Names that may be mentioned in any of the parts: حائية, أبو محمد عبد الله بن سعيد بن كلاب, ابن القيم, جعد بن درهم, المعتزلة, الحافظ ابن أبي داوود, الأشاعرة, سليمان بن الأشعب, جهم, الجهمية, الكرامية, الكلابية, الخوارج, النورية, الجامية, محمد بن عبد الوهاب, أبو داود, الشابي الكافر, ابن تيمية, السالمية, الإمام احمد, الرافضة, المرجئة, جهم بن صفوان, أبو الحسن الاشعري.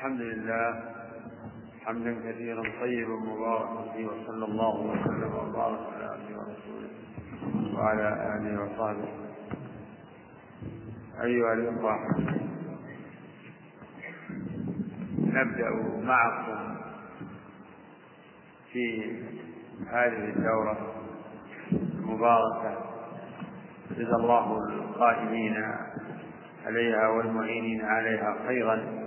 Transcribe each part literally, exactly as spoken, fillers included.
الحمد لله حمدا كثيرا طيبا مباركا فيه، وصلى الله وسلم وبارك على عبده ورسوله وعلى آله وصحبه. أيها الإخوة، نبدأ معكم في هذه الدورة المباركة، جزا الله القائمين عليها والمعينين عليها خيرا،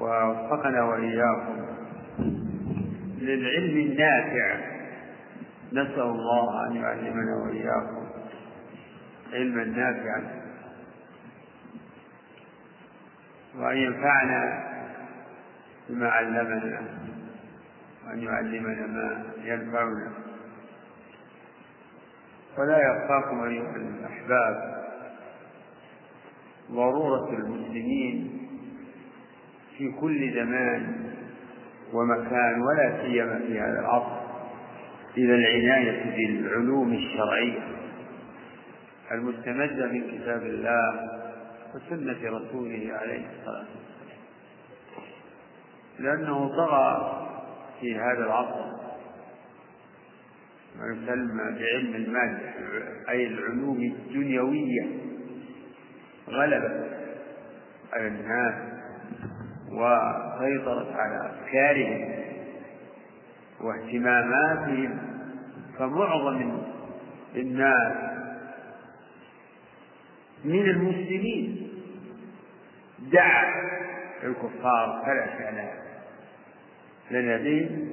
ووفقنا وإياكم للعلم النافع. نسأل الله أن يعلمنا وإياكم علما نافعا، وأن ينفعنا بما علمنا، وأن يعلمنا ما ينفعنا. ولا يخفاكم أيها الأحباب ضرورة المسلمين في كل زمان ومكان، ولا سيما في هذا العصر، إلى العناية بالعلوم الشرعية المستمدة من كتاب الله وسنة رسوله عليه الصلاة والسلام، لأنه طغى في هذا العصر ما يسمى بعلم المادة، أي العلوم الدنيوية، غلبت على الناس وسيطرت على أفكارهم واهتماماتهم. فمعظم الناس من المسلمين دعا الكفار فلا شأن لنا دين،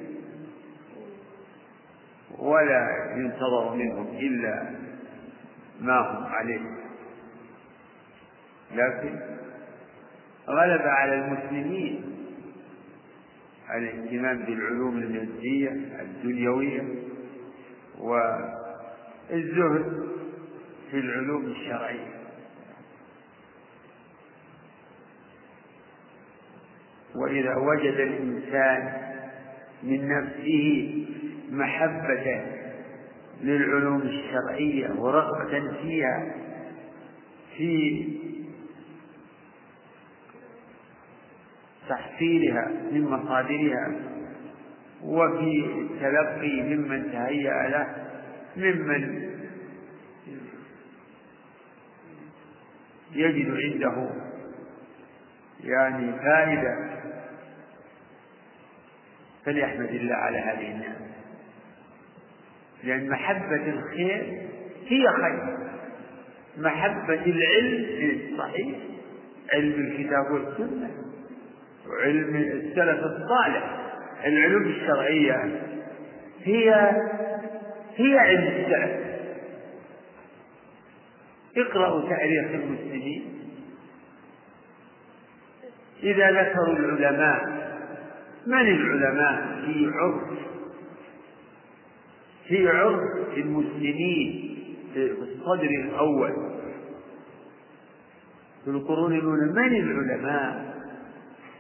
ولا ينتظر منهم إلا ما هم عليه، لكن غلب على المسلمين الاهتمام بالعلوم المادية الدنيوية والزهد في العلوم الشرعية. وإذا وجد الإنسان من نفسه محبة للعلوم الشرعية ورغبة فيها في تحصيلها من مصادرها، وفي التلقي ممن تهيأ له، ممن يجد عنده يعني فائدة، فليحمد الله على هذه النعمة، لأن محبة الخير هي خير، محبة العلم صحيح، علم الكتاب والسنة وعلم السلف الصالح، العلوم الشرعية هي هي علم السلف. اقرأوا تاريخ المسلمين، إذا ذكروا العلماء، من العلماء في عرف في عرف المسلمين في الصدر الأول في القرون الأولى؟ من العلماء؟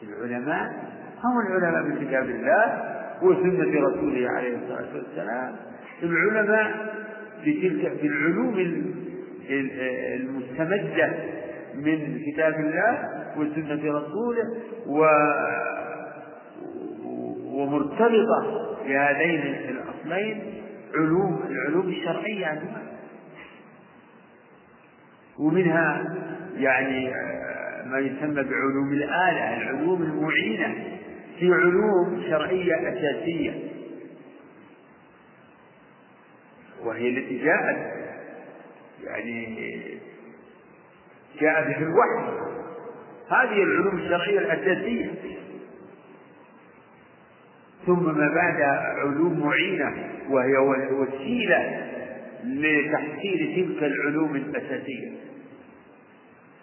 العلماء هم العلماء من كتاب الله وسنة رسوله عليه الصلاة والسلام، العلماء بتلك بالعلوم المستمدة من كتاب الله وسنة رسوله و ومرتبطة بهذين الأصلين علوم العلوم الشرعية عندنا، ومنها يعني ما يسمى بعلوم الآلة، العلوم المعينة في علوم شرعية أساسية، وهي التي جاءت يعني جاءت في الوحي، هذه العلوم الشرعية الأساسية. ثم ما بعد علوم معينة، وهي وسيلة لتحصيل تلك العلوم الأساسية.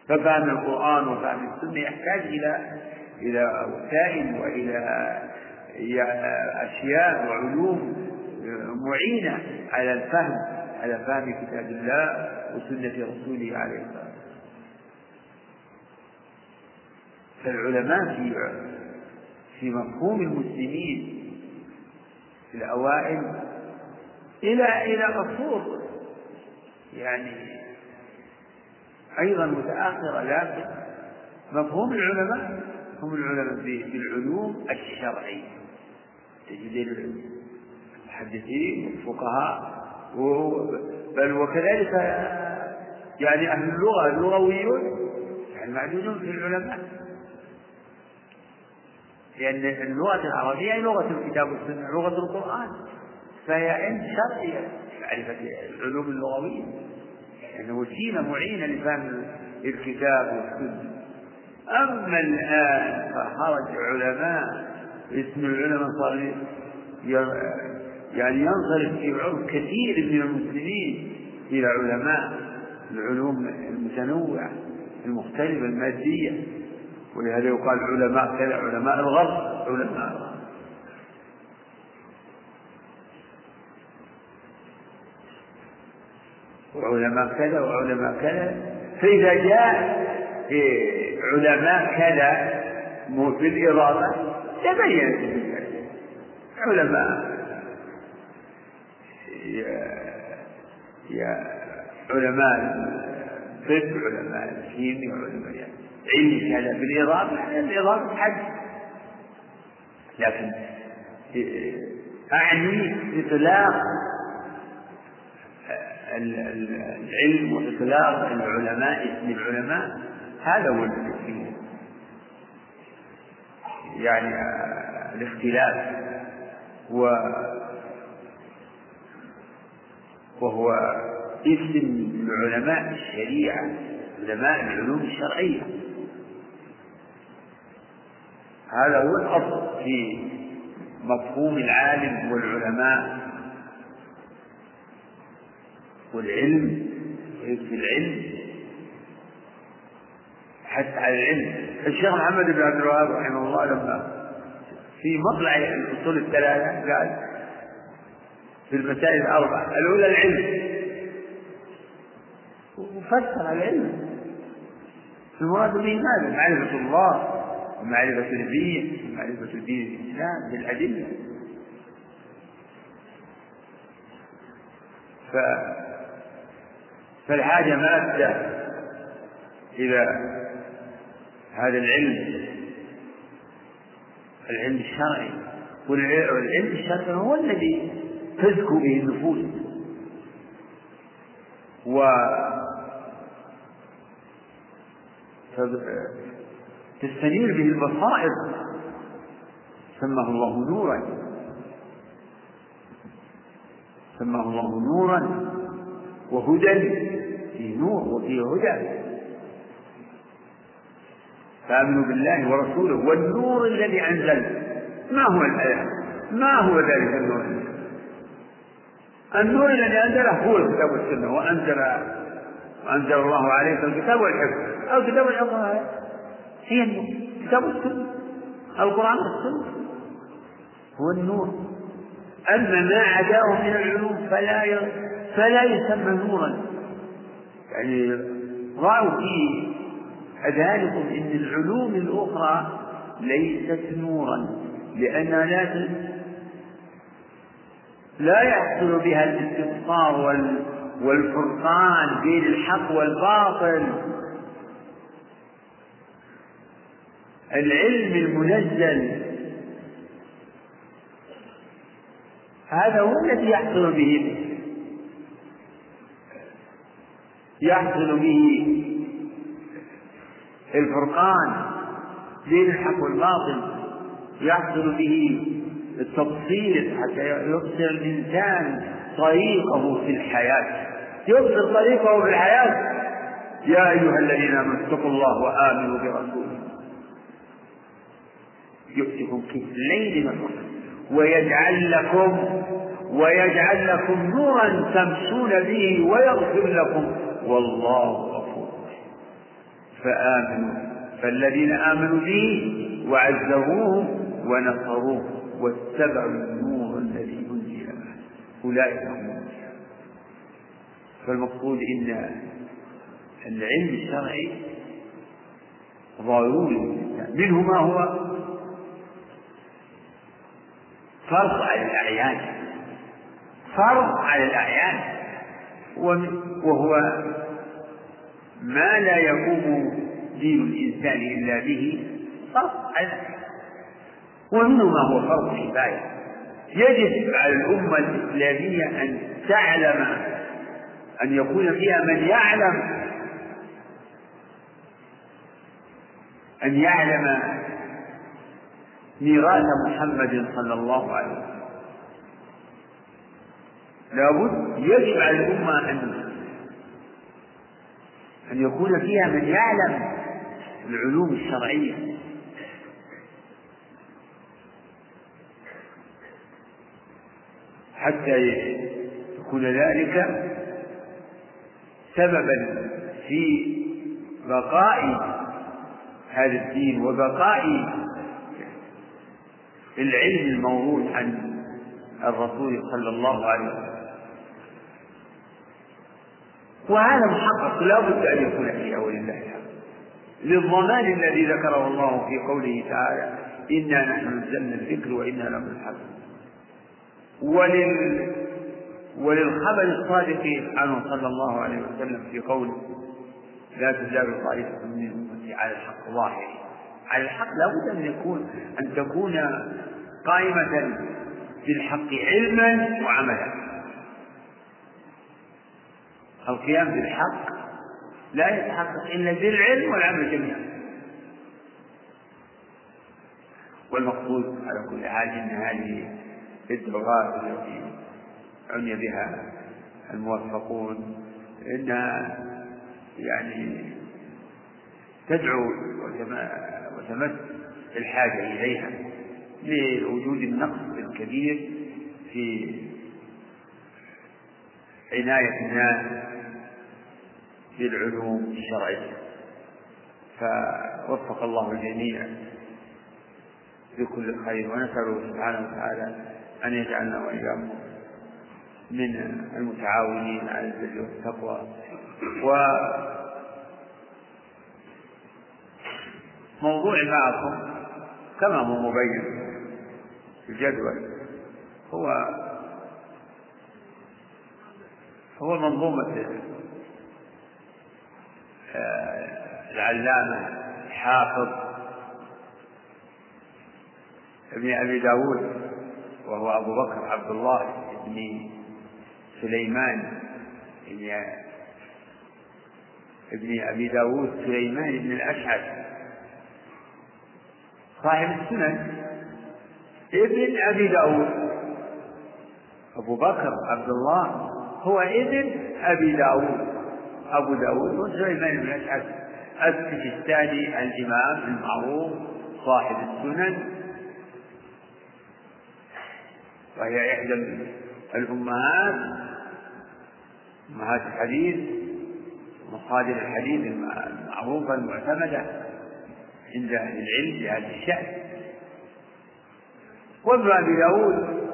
ففهم القرآن وفهم السنة يحتاج إلى إلى وسائل وإلى أشياء وعلوم معينة على الفهم، على فهم كتاب الله وسنة رسوله عليه الصلاة والسلام. فالعلماء في في مفهوم المسلمين في الأوائل إلى إلى عصور يعني أيضا متأخرة، لكن مفهوم العلماء هم العلماء بالعلوم الشرعي، تجد المحدثين والفقهاء بل وكذلك يعني أهل اللغة اللغويون المعدودون في العلماء، لأن اللغة العربية هي لغة الكتاب والسنة لغة القرآن، فهي علم شرعي معرفة العلوم اللغوية، لأنه وسيلة معينة لفهم الكتاب والسنة. أما الآن فخرج علماء اسم العلماء صار يعني ينصرف في عرف كثير من المسلمين إلى علماء العلوم المتنوعة المختلفة المادية، ولهذا يقال علماء كذا علماء الغرب علماء. وعلماء كذا وعلماء كذا، فإذا جاء إيه علماء كذا مو في الإضافة تبين علماء يا يا علماء فقه علماء كيمياء علماء علم كذا بالإضافة الإضافة حد، لكن أعني إطلاق العلم وإطلاق العلماء اسم العلماء هذا هو التفسير، يعني الاختلاف وهو اسم العلماء الشريعة علماء العلوم الشرعية، هذا هو الأصل في مفهوم العالم والعلماء والعلم في العلم حتى على العلم. الشيخ محمد بن عبد الوهاب رحمه الله لما في مطلع الأصول الثلاثة قال في المسائل الأربعة الأولى العلم، وفسر العلم المراد به ماذا؟ معرفة الله ومعرفة الدين ومعرفة الدين الإسلام بالأدلة. ف فالحاجة مادة إلى هذا العلم العلم الشرعي، والعلم الشرعي هو الذي تزكو به النفوس وتستنير به البصائر، سماه الله نورا سماه الله نورا وهدى، في نور وفي هدى، فآمنوا بالله ورسوله والنور الذي أنزل. ما هو الآية؟ ما هو ذلك النور؟ النور الذي أنزله هو الكتاب والسنة، وأنزل وأنزل الله عليك الكتاب والحكمة، أو كتاب الحكمة هي النور، كتاب السنة القرآن والسنة هو النور. أما ما عداه من العلوم فلا ي... فلا يسمى نورا. يعني رأوا فيه أذلكم إن العلوم الأخرى ليست نورا، لأنها لا لا يحصل بها الاستبصار والفرقان بين الحق والباطل. العلم المنزل هذا هو الذي يحصل به يحصل به الفرقان بين الحق والباطل، يحصل به التبصير حتى يبصر الإنسان طريقه في الحياة، يبصر طريقه في الحياة. يا أيها الذين آمنوا اتقوا الله وآمنوا برسوله يؤتكم كفلين من الرحمة ويجعل لكم ويجعل لكم نورا تمشون به ويغفر لكم والله غفور. فآمنوا فالذين آمنوا به وعزروه ونصروه واتبعوا النور الذي أنزل معه أولئك هم المفلحون. فالمقصود إن العلم الشرعي ضروري، منه ما هو فرض على الأعيان فرض على الأعيان وهو ما لا يقوم دين الإنسان إلا به فرض عين، ومنه ما هو فرض كفاية. يجب على الأمة الإسلامية أن تعلم، أن يكون فيها من يعلم، أن يعلم ميراث محمد صلى الله عليه وسلم. لابد يجب على الأمة أن أن يكون فيها من يعلم العلوم الشرعية، حتى يكون ذلك سببا في بقاء هذا الدين وبقاء العلم الموروث عن الرسول صلى الله عليه وسلم. وهذا محقق لا بد أن يكون فيه ولله الحمد، للضمان الذي ذكره الله في قوله تعالى إنا نحن نزلنا الذكر وإنا لمن الحافظون، ولل وللخبر الصادق عنه صلى الله عليه وسلم في قوله لا تزال طائفة من أمتي على الحق ظاهري. على الحق لا بد أن يكون أن تكون قائمة بالحق علما وعملا. القيام بالحق لا يتحقق إلا بالعلم والعمل جميعا. والمقصود على كل حال أن هذه الدعوات التي عني بها الموفقون إنها يعني تدعو وتمس الحاجة إليها لوجود النقص الكبير في عناية الناس بالعلوم الشرعية. فوفق الله الجميع بكل خير، ونسأله سبحانه وتعالى أن يجعلنا وإياكم من المتعاونين على البر والتقوى. وموضوع معكم كما هو مبين في الجدول هو هو منظومة العلامة الحافظ ابن أبي داوود، وهو أبو بكر عبد الله بن سليمان ابن أبي داوود سليمان بن الأشعب صاحب السنن ابن أبي داوود. أبو بكر عبد الله هو ابن أبي داوود أبو داود وسليمان بن الأشعب السجستاني الإمام المعروف صاحب السنن، وهي إحدى الأمهات أمهات الحديث مصادر الحديث المعروفة المعتمدة عند أهل العلم في هذا الشأن. وابن أبي داود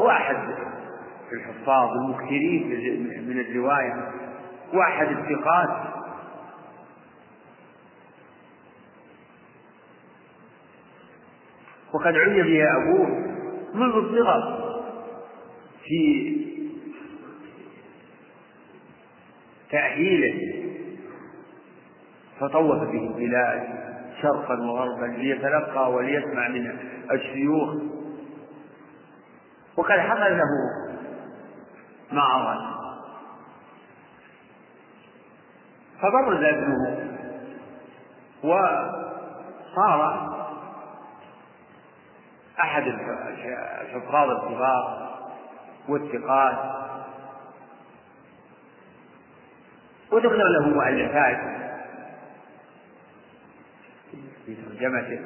هو أحد الحفاظ المكثرين من الرواية وأحد الثقات، وقد عني بها أبوه منذ الصغر في تأهيله، فطوف به البلاد شرقا وغربا ليتلقى وليسمع من الشيوخ، وقد حصل له معرض فبرز ابنه وصار أحد الحفاظ الكبار والثقات، ودخل له مؤلفات في ترجمته،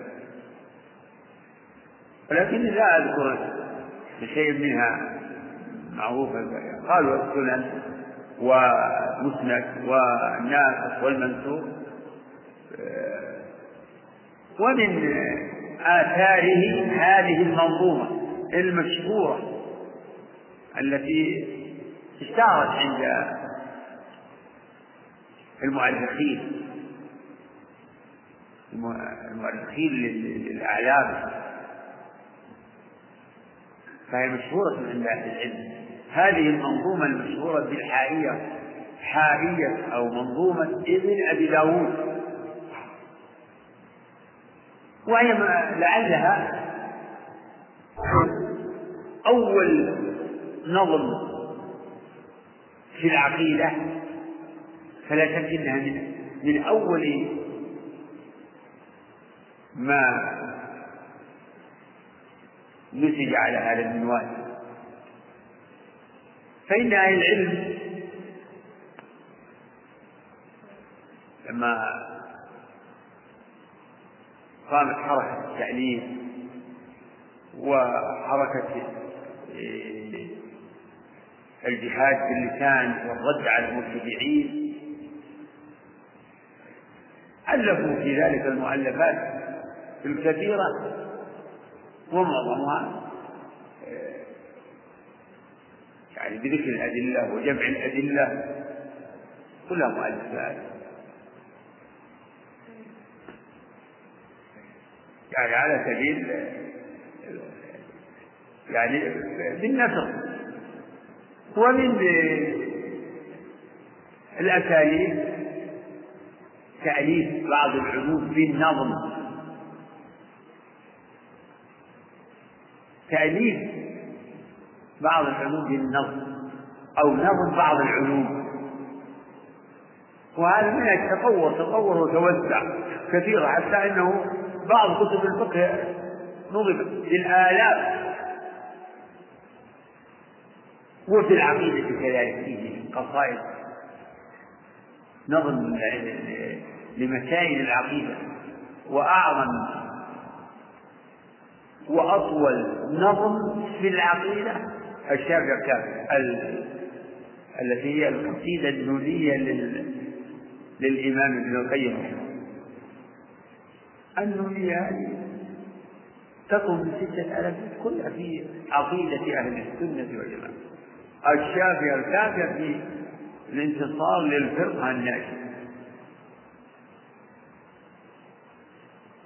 ولكني لا أذكر بشيء منها معروفا. قالوا السنن والمسند والناسخ والمنسوخ. ومن آثاره هذه المنظومة المشهورة التي اشتهرت عند المؤرخين المؤرخين للأعلام، فهي مشهورة عند أهل العلم. هذه المنظومة المشهورة بالحائية حائية أو منظومة ابن أبي داوود، وهي لعلها أول نظم في العقيدة، فلا شك أنها من, من أول ما نسج على هذا المنوال. فإن أهل العلم لما قامت حركة التعليم وحركة الجهاد باللسان والرد على المبتدعين ألفوا في ذلك المؤلفات الكثيرة، ومعظمها يعني بذكر الأدلة وجمع الأدلة، كلها مؤلفات يعني على سبيل يعني بالنثر. ومن الأساليب تأليف بعض العلوم بالنظم، تأليف بعض العلوم بالنظم أو نظم بعض العلوم، وهذا من التطور تطور وتوسع كثيرا، حتى أنه بعض كتب الفقه نظمت للآلاف، وفي العقيدة كذلك فيه قصائد نظم لمسائل العقيدة، وأعظم وأطول نظم في العقيدة الشابي الكافر التي هي القصيدة النورية لل... للإمام ابن القيم. النورية تقوم بستة آلاف كلها في عقيدة أهل السنة والجماعة. الشافعي الكافر في الانتصار للفرقة الناجية.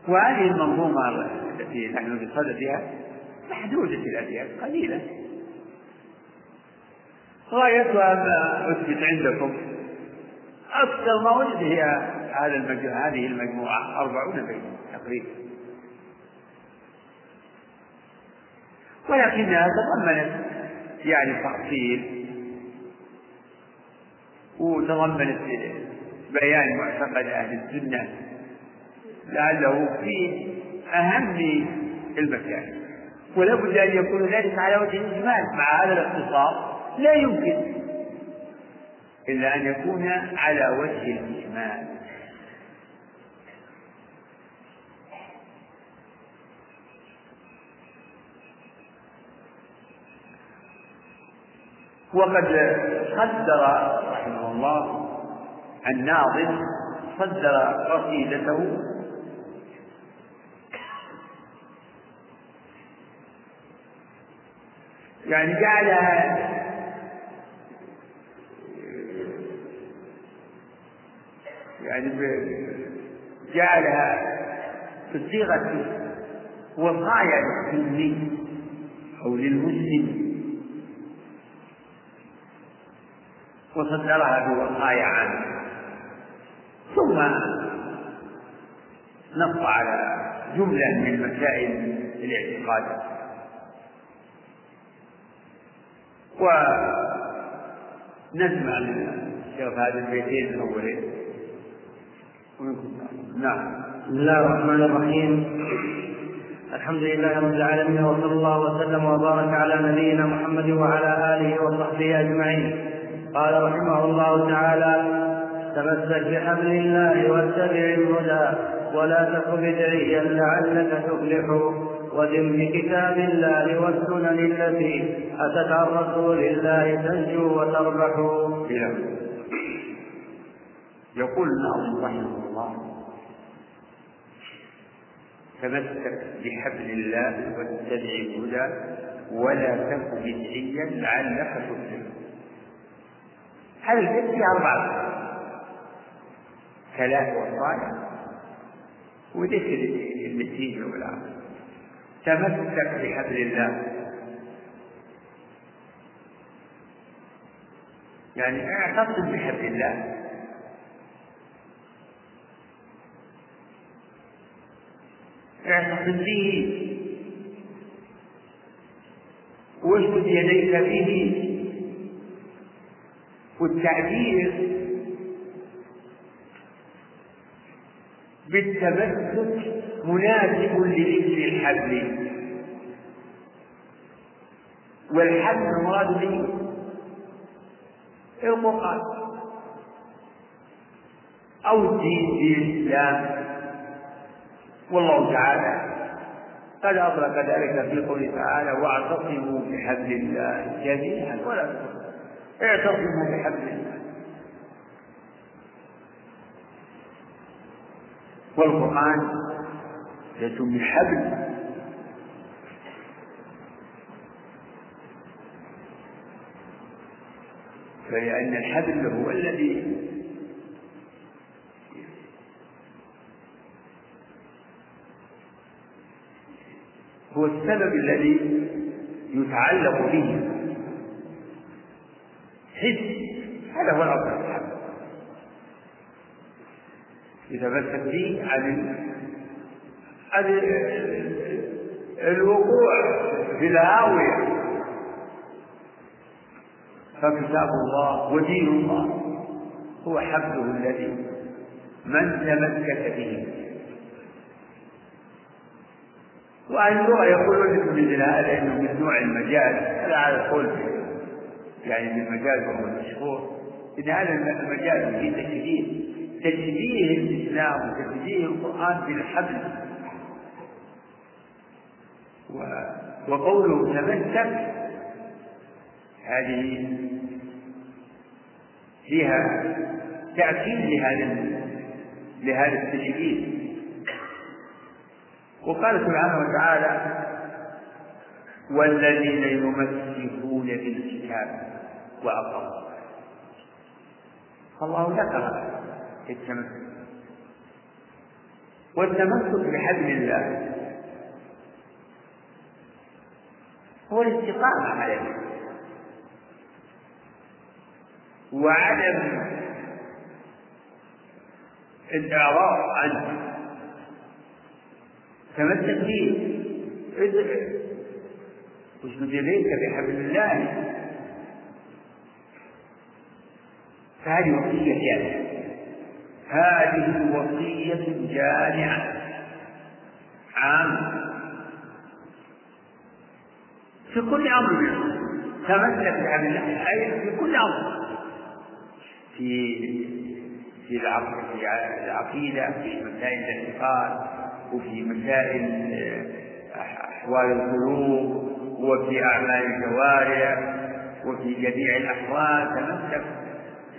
وهذه المنظومة التي نحن بصددها محدودة الأبيات قليلة، غايتها ما أثبت عندكم أكثر ما وجد هي هذه المجموعة أربعون بيتا تقريبا، ولكنها تضمنت يعني تأصيل وتضمنت بيان معتقد أهل السنة، لعله في أهم المكان، ولا بد أن يكون ذلك على وجه الإجمال. مع هذا الاختصار لا يمكن إلا أن يكون على وجه الإجمال. وقد صدر رحمه الله الناظم صدر قصيدته يعني جعلها يعني جعلها في صيغة وقاية للسني أو للمسلم، وصدرها بوقاية عنه، ثم نص على جملة من مسائل الاعتقاد، ونسمع شرف هذا البيتين الأولين. نعم. بسم الله الرحمن الرحيم. الحمد لله رب العالمين، وصلى الله وسلم وبارك على نبينا محمد وعلى آله وصحبه أجمعين. قال رحمه الله تعالى: تمسك بحبل الله واتبع الهدى ولا تك بدعيا لعلك تفلح، وذم بكتاب الله والسنن التي أتت عن رسول الله تنجو وتربح. يقول الناظم رحمه الله: تمسك بحبل الله واتبع الهدى ولا تك بدعيا لعلك تفلح. هذا البيت فيه أربعة ثلاث وصايا وذكر النتيجة والعمل. تمسك بحبل الله يعني اعتصم بحبل الله اعتصم به واشدد يديك به. والتعبير بالتمسك مناسب لذكر الحبل، والحبل مراد به القرآن أو دين الإسلام، والله تعالى قد أطلق ذلك في قوله تعالى واعتصموا بحبل الله جميعا ولا تفرقوا. اعتصموا بحبل الله والقرآن يسمى حبل، فلأن الحبل هو الذي هو السبب الذي يتعلق به حس، هذا هو الأصل الحبل. إذا بثت فيه عن الوقوع في الهاوية، فكتاب الله ودين الله هو حبله الذي من تمسك به. وأهل اللغة يقولون لكم مثل هذا أنه من نوع المجاز، هذا على القول يعني من المجاز وهو المشهور، إن هذا المجاز فيه تشبيه، تشبيه الإسلام وتشبيه القرآن بالحبل. وقوله تمسك هذه فيها تأكيد لهذا لهذا التشبيه. وقال سبحانه وتعالى والذين يمسكون بالكتاب وأقاموا، الله ذكر التمسك، والتمسك بحبل الله هو الاستقامة عليه وعدم الإعراض عنه. تمسك به واشدد يديك بحبل الله، فهذه وصية جامعة، هذه وصية جامعة عامة في كل أمر. تمسك بحبل الله أي في كل أمر، في في العقيدة، في مسائل الاعتقاد، وفي مسائل أحوال القلوب، وفي أعمال الجوارح، وفي جميع الأحوال. تمسك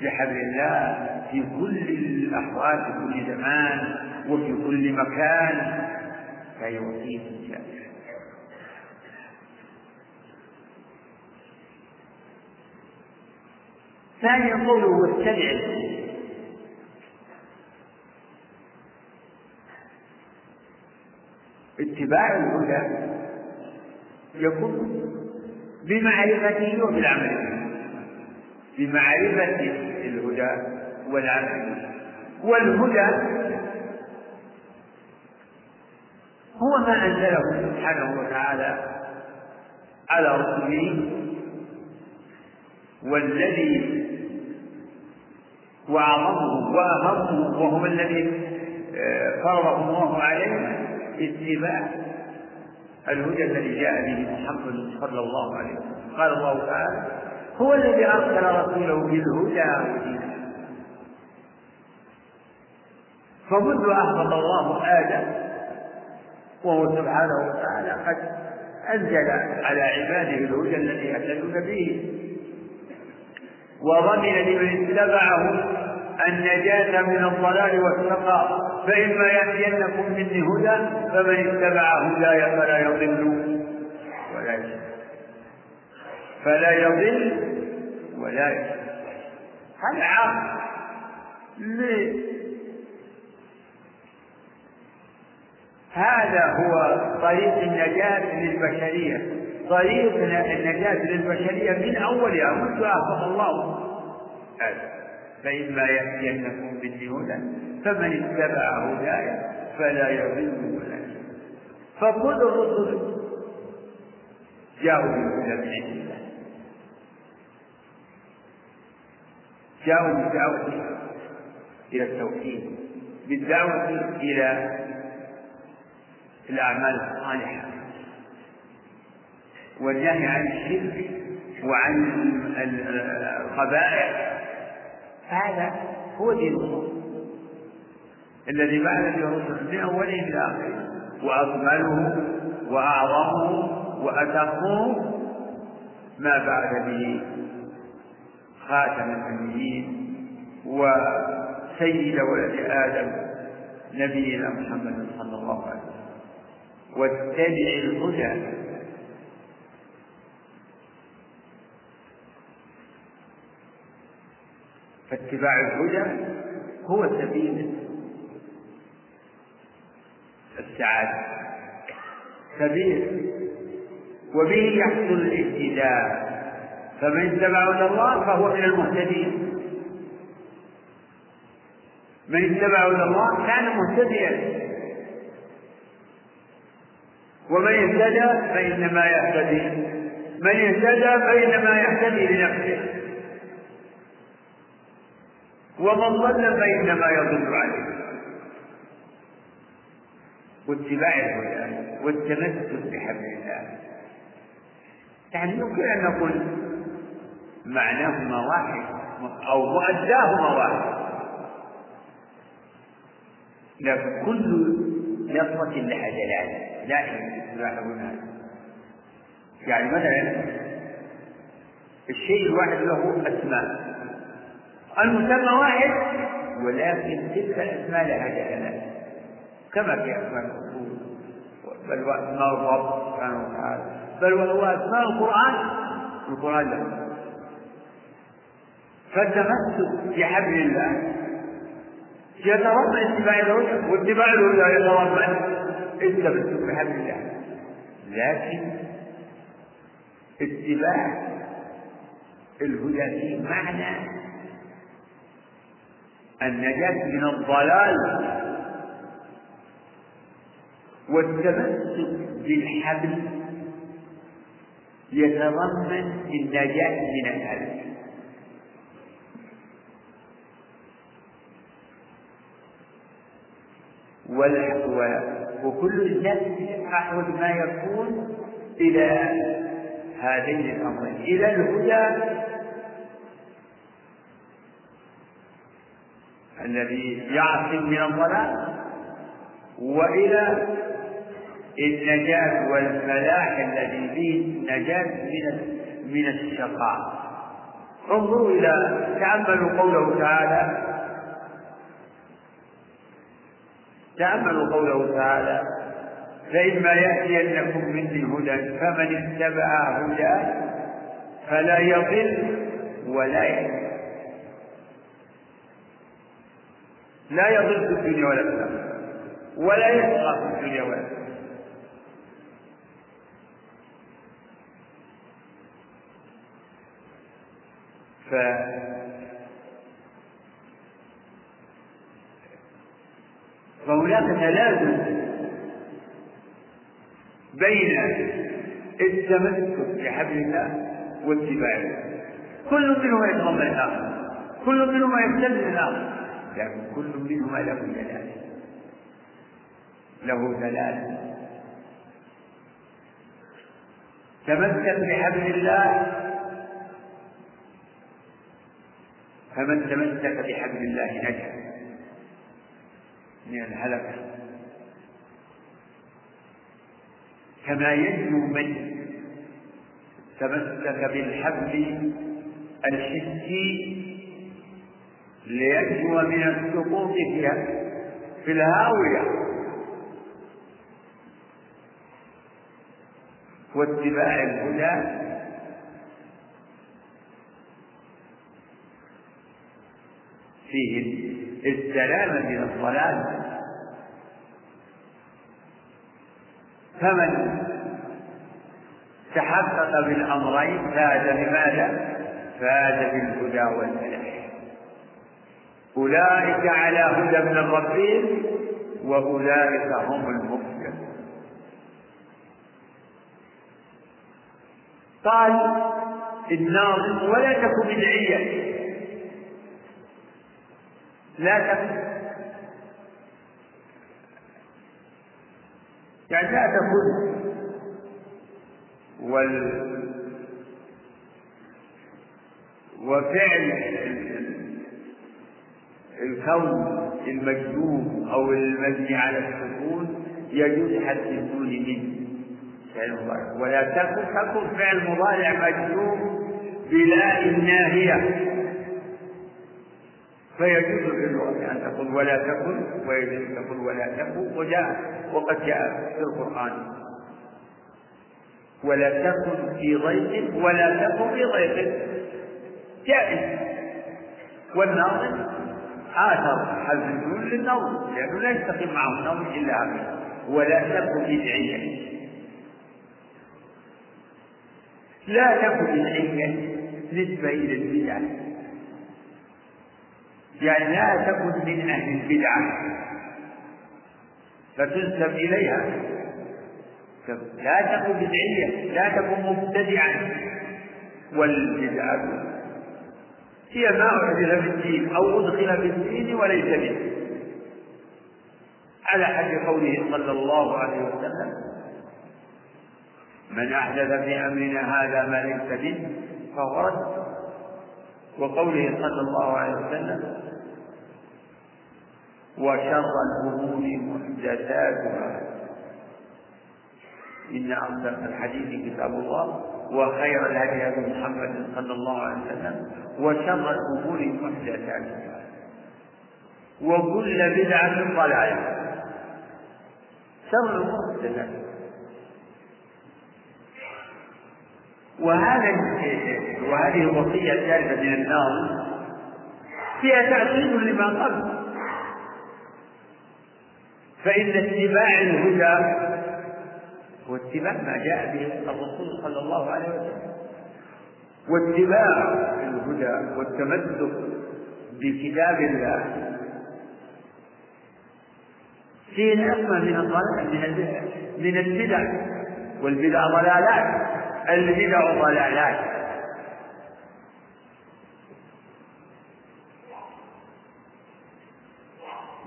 بحبل الله في كل الأحوال، في كل زمان وفي كل مكان، فهي وصية جامعة. ثاني قوله واتبع، اتباع الهدى يكون بمعرفته وبالعمل به، بمعرفة الهدى والعمل به. والهدى هو ما أنزله سبحانه وتعالى على رسله، والذي وأعظمهم وأهمهم وهم الذين فرضهم الله عليهم اتباع الهدى الذي جاء به محمد صلى الله عليه وسلم. قال الله تعالى هو الذي أرسل رسوله بالهدى ودين الحق. فمنذ أهبط الله آدم وهو سبحانه وتعالى قد أنزل على عباده الهدى الذي يهتدون به، وضمن لمن اتبعه النجاة من الضلال والشقاء. فإما يأتينكم مني هدى فمن اتبع هداي فلا يضل ولا يشقى، فلا يضل ولا يشقى. هذا عام هذا هو طريق النجاة للبشرية، طريق النجاة للبشرية من أولها منذ أعطى الله هذا. فإما يأتينكم مني هدى فمن اتبع هداي فلا يضل ولا يشقى. فكل الرسل جاءوا بالهدى من عند الله، جاءوا بالدعوة إلى التوحيد، بالدعوة إلى الأعمال الصالحة، والنهي عن الشرك وعن القبائح. هذا هو دين الرسل الذي بعث به الرسل من أولهم إلى آخرهم، وأكمله وأعظمه وأتمه ما بعث به خاتم النبيين وسيد ولد آدم نبينا محمد صلى الله عليه وسلم. واتبع الهدى، فاتباع الهدى هو سبيل السعادة، سبيل وبه يحصل الاهتداء. فمن اتبع هدى الله فهو من المهتدين، من اتبع هدى الله كان مهتديا، ومن اهتدى فإنما يهتدي من اهتدى فإنما يهتدي لنفسه، ومن ضل فإنما يضل عليه. واتباع الهدى والتمسك بحبل الله، يعني يمكن أن نقول معناهما واحد أو مؤداهما واحد، لكن كل نصرة لها دلالة لكن تتباعهما. يعني مثلا الشيء الواحد له أسماء، المسمى واحد ولكن تلك الأسماء لها دلالات، كما في أسماء الأصول بل وأسماء الرب سبحانه وتعالى، بل وأسماء القرآن، القرآن له. فالتمسك بحبل الله يتضمن اتباع الرسل، واتباع الرسل يتضمن التمسك بحبل الله، لكن اتباع الهدى فيه معنى النجاة من الضلال، والتمسك بالحبل يتضمن النجاة من الهلك. وكل نفس تحول ما يكون إلى هذين الأمرين، إلى الهدى الذي يعصم من الضلال، وإلى النجاة والفلاح الذي فيه النجاة من الشقاء. انظروا إلى تأملوا قوله تعالى، تأملوا قوله تعالى فإما يأتينكم مني هدى فمن اتبع هداي فلا يضل ولا يشقى. لا يضل في الدنيا ولا في الآخرة، ولا يشقى في الدنيا ولا في الآخرة. ف فهناك تلازم بين التمسك بحبل الله واتباعه، كل منهما يتضمن الآخر، كل منهما يبتلل الآخر، لكن كل منهما له دلالة، له دلالة. تمسك بحبل الله، فمن تمسك بحبل الله نجا من الهلكة كما ينجو من تمسك بالحبل الحسي لينجو من السقوط في الهاوية. واتباع الهدى فيه السلامة من الضلال، فمن تحقق بالأمرين فاز. لماذا؟ فاز بالهدى والفلاح. أولئك على هدى من ربهم وأولئك هم المفلحون. قال الناظم: ولا تك بدعيا، لا تك يعني لا تكن وال وفعل الكون المجذوب أو المبني على السكون يجوز حد الدون منه. ولا تكن تكن فعل مضارع مجذوب بلا الناهية، فيجوز للغة أن تقول ولا تكن، ويجوز أن تقول ولا تكن، وقد جاء في القرآن: ولا تكن في ضيق ولا تكن في ضيق، جائز. والناظم آثر حذف النون للنظم لأنه لا يستقيم معه النظم إلا عمله. ولا تكن بدعيا، لا تكن بدعيا نسبة إلى البدع، يعني لا تكن من أهل البدعة فتنسب إليها. لا تكن بدعيا، لا تكن مبتدعا. والبدعة هي ما أُحدث في الدين أو أُدخل في الدين وليس منه، على حد قوله صلى الله عليه وسلم: من أحدث في أمرنا هذا ما ليس منه فهو رد. وقوله صلى الله عليه وسلم: وشر الأمور محدثاتها، إن أصدق الحديث كتاب الله، وخير الهدي هدي محمد صلى الله عليه وسلم، وشر الأمور محدثاتها، وكل بدعة ضلالة. شر الأمور محدثاتها. وهذه الوصية الثالثة من النار فيها تأكيد لما قبل، فإن اتباع الهدى هو اتباع ما جاء به الرسول صلى الله عليه وسلم، واتباع الهدى والتمسك بكتاب الله فيه نعمة من الضلال، من البدع. والبدع ضلالات، البدع ضلالات.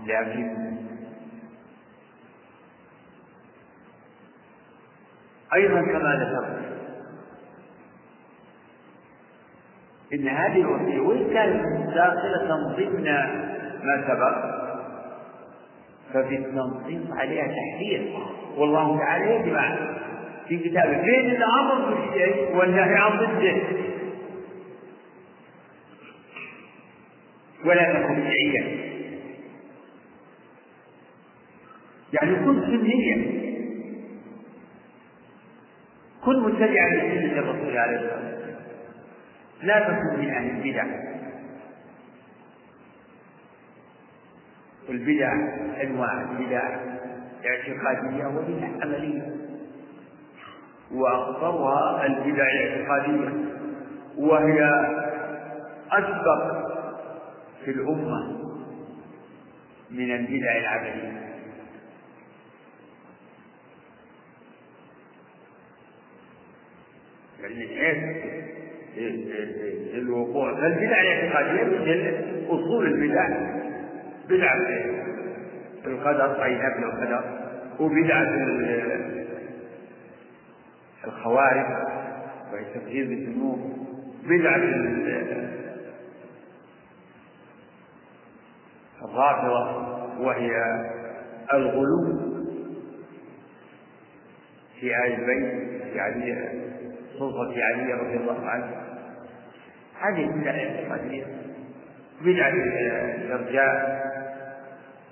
لكن أيضا كما ذكرت إن هذه الوصية وإن كانت داخلة ضمن ما سبق ففي التنصيص عليها تحذير، والله تعالى يجمع في كتابه بين الأمر بالشيء والنهي عن ضده. ولا تكن بدعيا، يعني كن سنيا، كن متبعا لسنة الرسول عليه الصلاة والسلام، لا تكن من أهل البدع. والبدع أنواع: بدع اعتقادية وبدع عملية، وأخطرها البدع الاعتقادية، وهي أسبق في الأمة من البدع العملية. الوقوع فالبدع الاعتقادية أصول البدع: بدعة القدر أي نبل القدر، وبدعة الخوارج وهي تفجير الذنوب، بدعة الرافضة وهي الغلو في آل البيت، يعني سلطة علي رضي الله عنه. هذه بدعة الاعتقادية. بدعة الإرجاء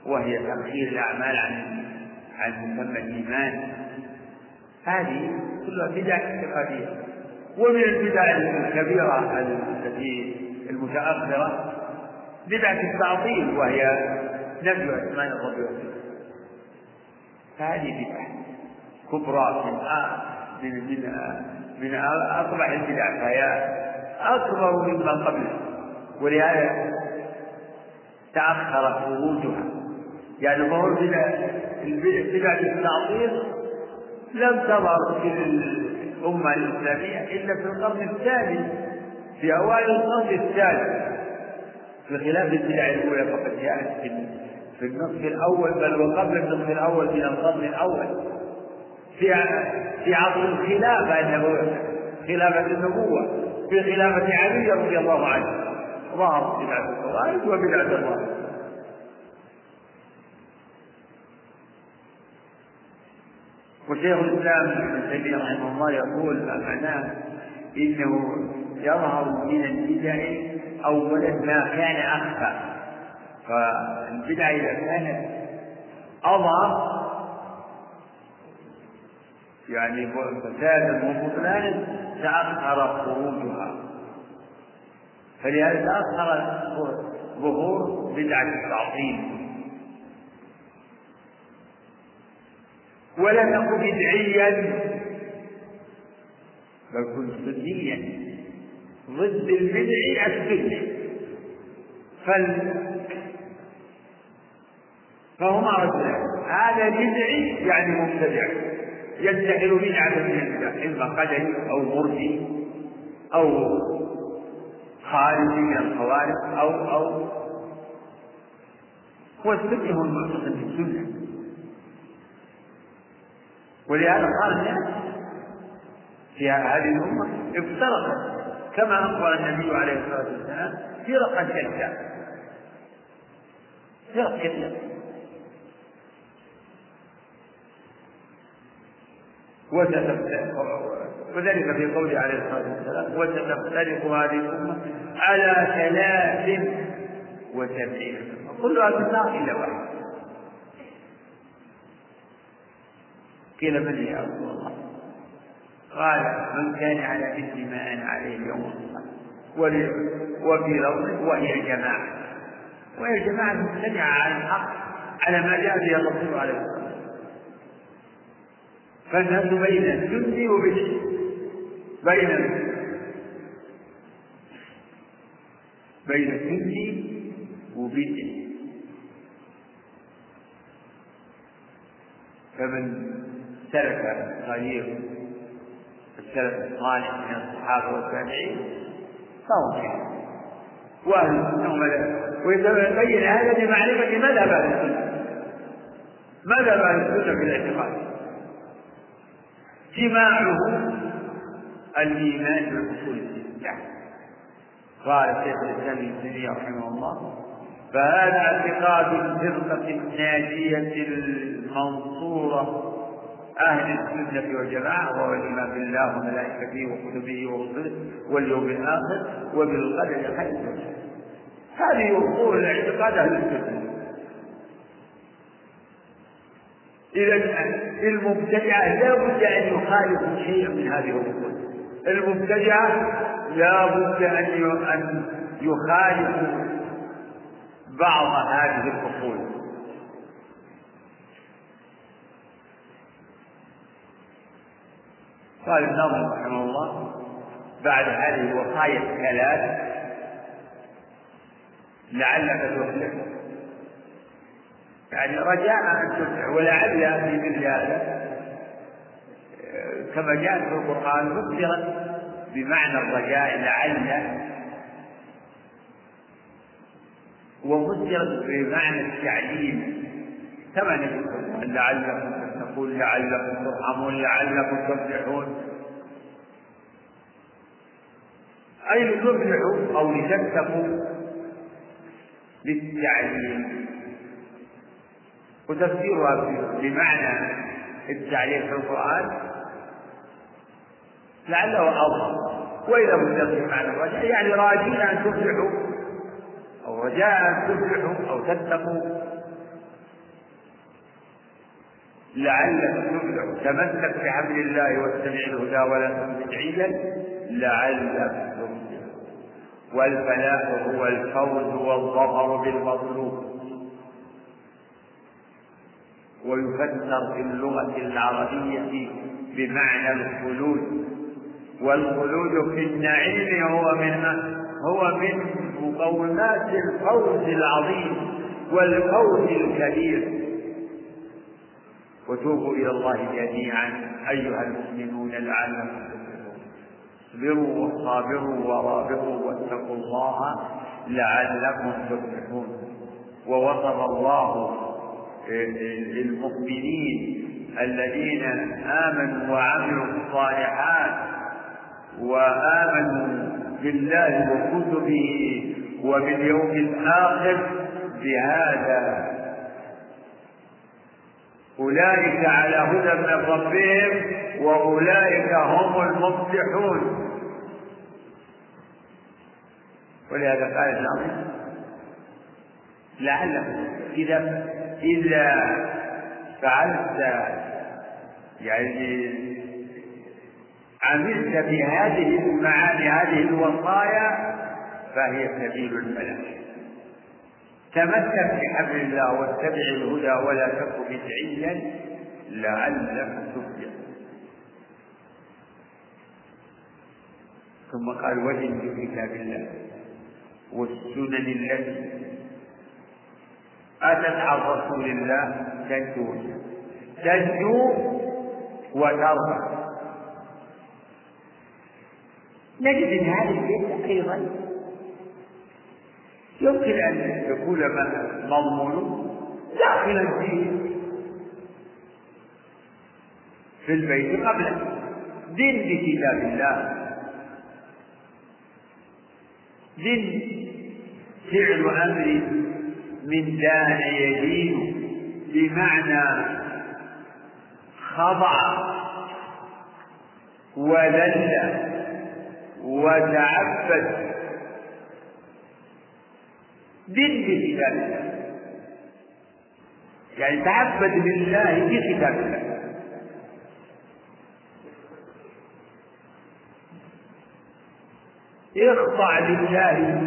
وهي تأخير الأعمال عن عن مسمى الإيمان. هذه كلها بدع اعتقادية. ومن البدع الكبيرة التي المتأخرة بدعة التعطيل وهي نفي أسماء الرب والصفات. هذه بدعة كبرى من من من أصبح البدع، فهي أكبر ممن قبله، ولهذا تأخرت وجودها. يعني ظهور بدع التعطيل لم تظهر في الأمة الإسلامية إلا في القرن الثاني، في أوائل القرن الثاني، بخلاف البدع الأولى فقد جاءت في النصف الأول بل وقبل النصف الأول من القرن الأول، في في عصر الخلافة النبوية، خلافة النبوة، في خلافة علي رضي الله عنه ظهرت بدعة الخوارج وبدعة الرافضة. وشيخ الإسلام ابن تيمية رحمه الله يقول معناه إنه يظهر من البدع أولا ما كان أخفى، فالبدع إذا كانت أظهر يعني فسادا وبطلانا تأخر خروجها، فلهذا تأخر ظهور بدعة التعطيل. ولا تكن بدعيا بل كن سنيا ضد البدع السني، فهما رجلان، هذا بدعي يعني مبتدع يدخل بدعة من البدع إما قدري أو مرجي أو خارجي من الخوارج أو أو هو السني هو المعتصم بالسنة، ولهذا قال الناس في هذه الأمة افترقت كما أخبر النبي عليه الصلاة والسلام فرقا شتى فرق شتى وذلك في قوله عليه الصلاة والسلام وستفترق هذه الأمة على ثلاث وسبعين كلها في النار إلا واحد. قيل من يا رسول الله؟ قال من كان على مثل ما انا عليه اليوم وفي روضه وهي جماعه، وهي جماعه مجتمعه على الحق على ما جاء به الرسول عليه الصلاه والسلام، فالناس بين السن وبشر بين بين السن وبشر، فمن سلك طريق السلف الصالح من الصحابه والتابعين فهو شيء واهل السنه ومذهب، ويتبين هذا بمعرفه مذهب اهل السنه، مذهب اهل السنه في الاعتقاد جماعه الايمان بالاصول السته. قال الشيخ الاسلام ابن تيميه رحمه الله فهذا اعتقاد الفرقه الناجيه المنصوره أهل السنة والجماعة، وهو الإيمان بالله وملائكته وكتبه ورسله واليوم الآخر وبالقدر خيره، هذه أصول الاعتقاد أهل السنة. إذا المبتدعة لا بد أن يخالفوا شيئا من هذه الأصول، المبتدعة لا بد أن يخالفوا بعض هذه الأصول، قال الناظم رحمه الله بعد هذه الوصايا الثلاث لعلك تفلح، يعني رجاء ان تفلح، ولعل في مثل هذا كما جاء في القران فسرت بمعنى الرجاء لعل، وفسرت بمعنى التعليم كما نقول لعلكم تقول لعلكم ترحمون لعلكم تفلحون، أي تفلحوا أو لتكتفوا للتعليم. وتفسيرها بمعنى التعليم في القرآن لعله أوضح، وإذا مستقيم معنى الرجاء يعني راجين أن تفلحوا أو رجاء أن تفلحوا أو تتقوا لعلك تفلح، تمسك بحبل الله واتبع الهدى ولا تكن بدعيا لعلك تفلح، والفلاح هو الفوز والظفر بالمظلوم. ويفسر في اللغة العربية بمعنى الخلود، والخلود في النعيم هو من هو من مقومات الفوز العظيم والفوز الكبير. وتوبوا إلى الله جميعا أيها المؤمنون لعلكم تفلحون، اصبروا وصابروا ورابطوا واتقوا الله لعلكم تفلحون. ووصف الله المؤمنين الذين آمنوا وعملوا الصالحات وآمنوا بالله وكتبه وباليوم الآخر بهذا، أولئك على هدى من ربهم وأولئك هم المفلحون. ولهذا قال الناظم لعلهم إذا إذا فعلت يعني عملت بهذه معاني هذه الوصايا فهي سبيل الملك. تمسك بحبل الله واتبع الهدى ولا تك بدعيا لعلك تفلح. ثم قال وجد في كتاب الله والسنن التي أتت عن رسول الله تنجو تنجو وترضى. نجد من هذا البيت أيضا يمكن أن يكون مضمون داخلا فيه في البيت قبله، دين بكتاب الله، دين فعل أمر من دان يدين بمعنى خضع وذل وتعبد، دين بكتاب الله يعني تعبد لله بكتاب الله. اخضع لله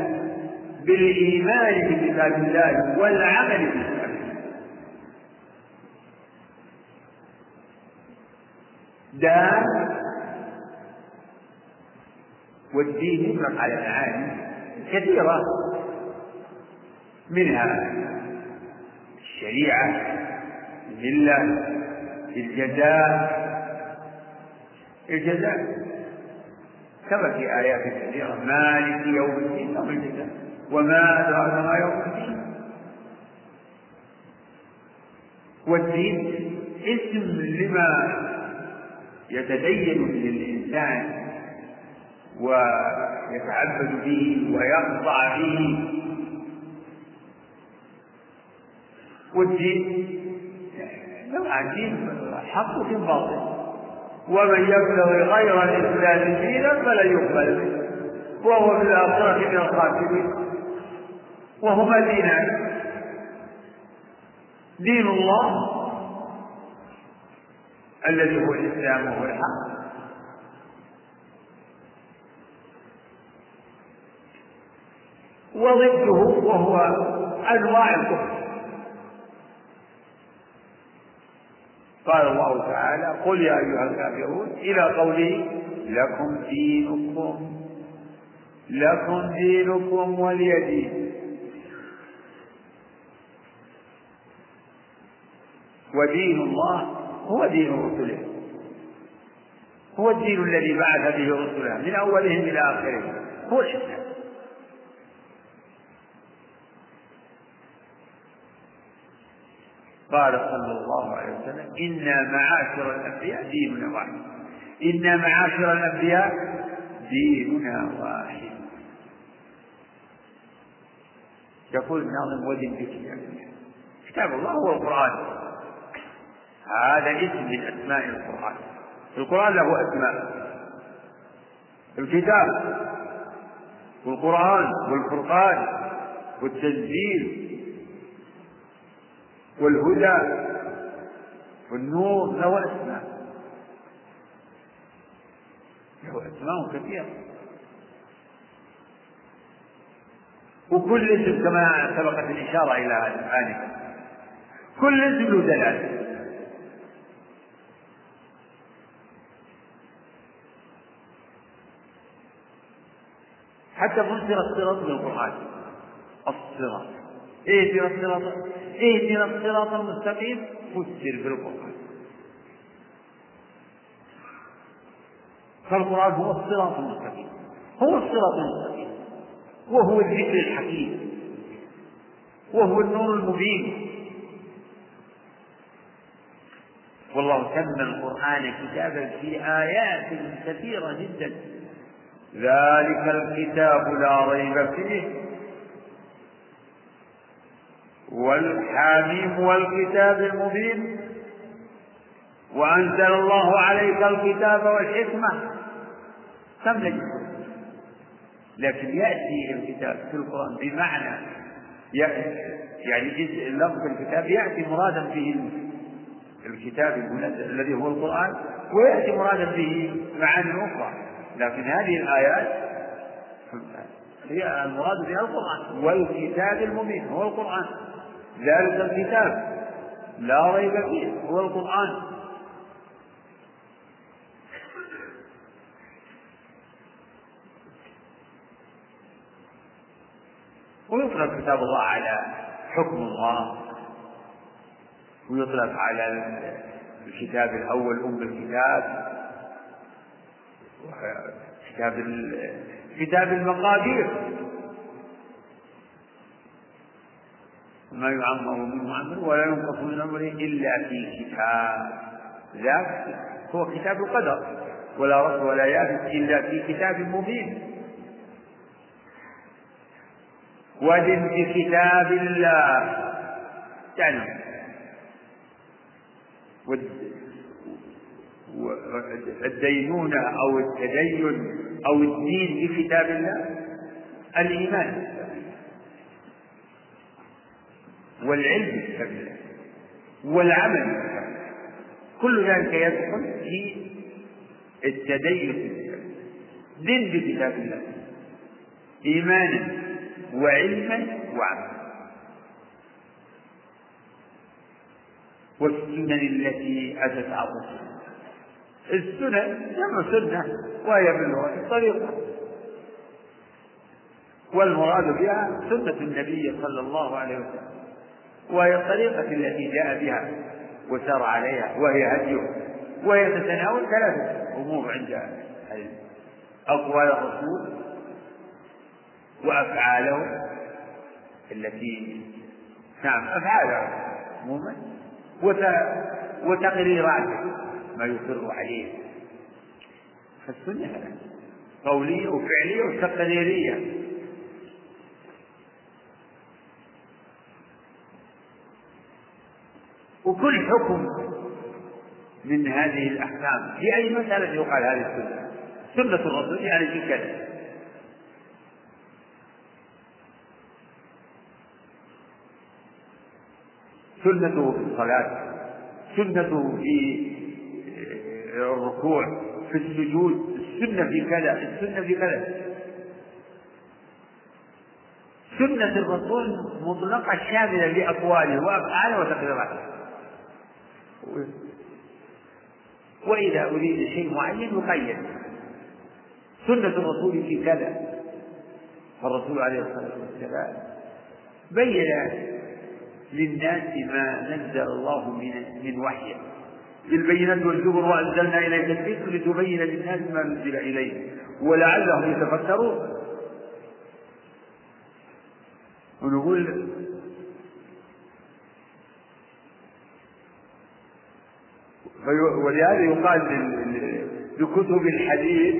بالإيمان بكتاب الله والعمل بكتاب الله، ده والدين يطلق على معاني كثيرة، منها الشريعة، الملة، الجزاء. الجزاء كما في آيات كثيرة مالك يوم الدين أو الجزاء وما أدراك يوم الدين. والدين اسم لما يتدين للإنسان ويتعبد به ويخضع به. والدين نوعا دين حق في باطل، ومن يبتغي غير الاسلام دينا فلن يقبل منه وهو في الاخره من الخاسرين. وهما دينان، دين الله الذي هو الاسلام وهو الحق، وضده وهو أنواع الكفر. قال الله تعالى قل يا أيها الكافرون إلى قوله لكم دينكم لكم دينكم ولي دين. ودين الله هو دين رسله، هو الدين الذي بعث به رسله من أولهم إلى آخرهم، هو الإسلام. قال صلى الله عليه وسلم إن معاشر الأنبياء ديننا واحد، إن معاشر الأنبياء ديننا واحد. يقول الناظم ودين بكتاب الله، كتاب الله هو القرآن، هذا اسم من أسماء القرآن، القرآن له أسماء، الكتاب والقرآن والفرقان والتنزيل والهدى والنور له أسماء، له أسماء كثيرة. وكل اسم كما سبقت الإشارة إلى هذا آنفا كل اسم له دلالة. حتى بنسر الصراط من القرآن. الصراط ايه من الصراط ايه من الصراط المستقيم فسر في القرآن، فالقرآن هو الصراط المستقيم، هو الصراط المستقيم، وهو الذكر الحكيم، وهو النور المبين. والله سمى القرآن كتابا في آيات كثيرة جدا: ذلك الكتاب لا ريب فيه، والحاميم، والكتاب المبين، وأنزل الله عليك الكتاب والحكمة. تملك، لكن يأتي الكتاب في القرآن بمعنى يعني جزء لفظ الكتاب يأتي مرادا به الكتاب الذي هو القرآن، ويأتي مرادا به معاني أخرى، لكن هذه الآيات هي المراد بها القرآن. والكتاب المبين هو القرآن، ذلك الكتاب لا ريب فيه هو القرآن. ويطلق كتاب الله على حكم الله، ويطلق على الكتاب الأول أم الكتاب، كتاب المقادير ما يعمر من عمر ولا ينقص من عمره إلا في كتاب، ذاك هو كتاب القدر، ولا رطب ولا يابس إلا في كتاب مبين. وَدِنْ بِكِتَابِ اللَّهِ تعلم الدينونة أو التدين أو الدين بكتاب الله الإيمان والعلم بكتاب الله والعمل بكتاب الله، كل ذلك يدخل في التدين بكتاب الله. دين بكتاب الله إيمانا وعلما وعملا. والسنن التي أتت على الرسول، السنن جمع سنة وهي من الطريقة، والمراد بها سنة النبي صلى الله عليه وسلم، وهي الطريقة التي جاء بها وسار عليها، وهي هديه، وهي تتناول ثلاثة أمور عندها: أقوال الرسول، وأفعاله التي نعم أفعاله عموما، وتقريراته ما يقر عليه. فالسنة قولية وفعلية وتقريرية. وكل حكم من هذه الأحكام في أي مسألة يقال هذه السنة، سنة الرسول يعني في كذا. سنته في الصلاة، سنته في الركوع، في السجود، السنة في كذا، السنة في كذا. سنة الرسول مطلقة شاملة لأقواله وأفعاله وتقريراته. وإذا أريد شيء معين يقيد سنة الرسول في كذا. فالرسول عليه الصلاة والسلام بين للناس ما نزل الله من من وحيه بالبينات والزبر، وأنزلنا إليك الذكر لتبين للناس ما نزل إليه ولعلهم يتفكرون. ونقول ولهذا يقال لكتب الحديث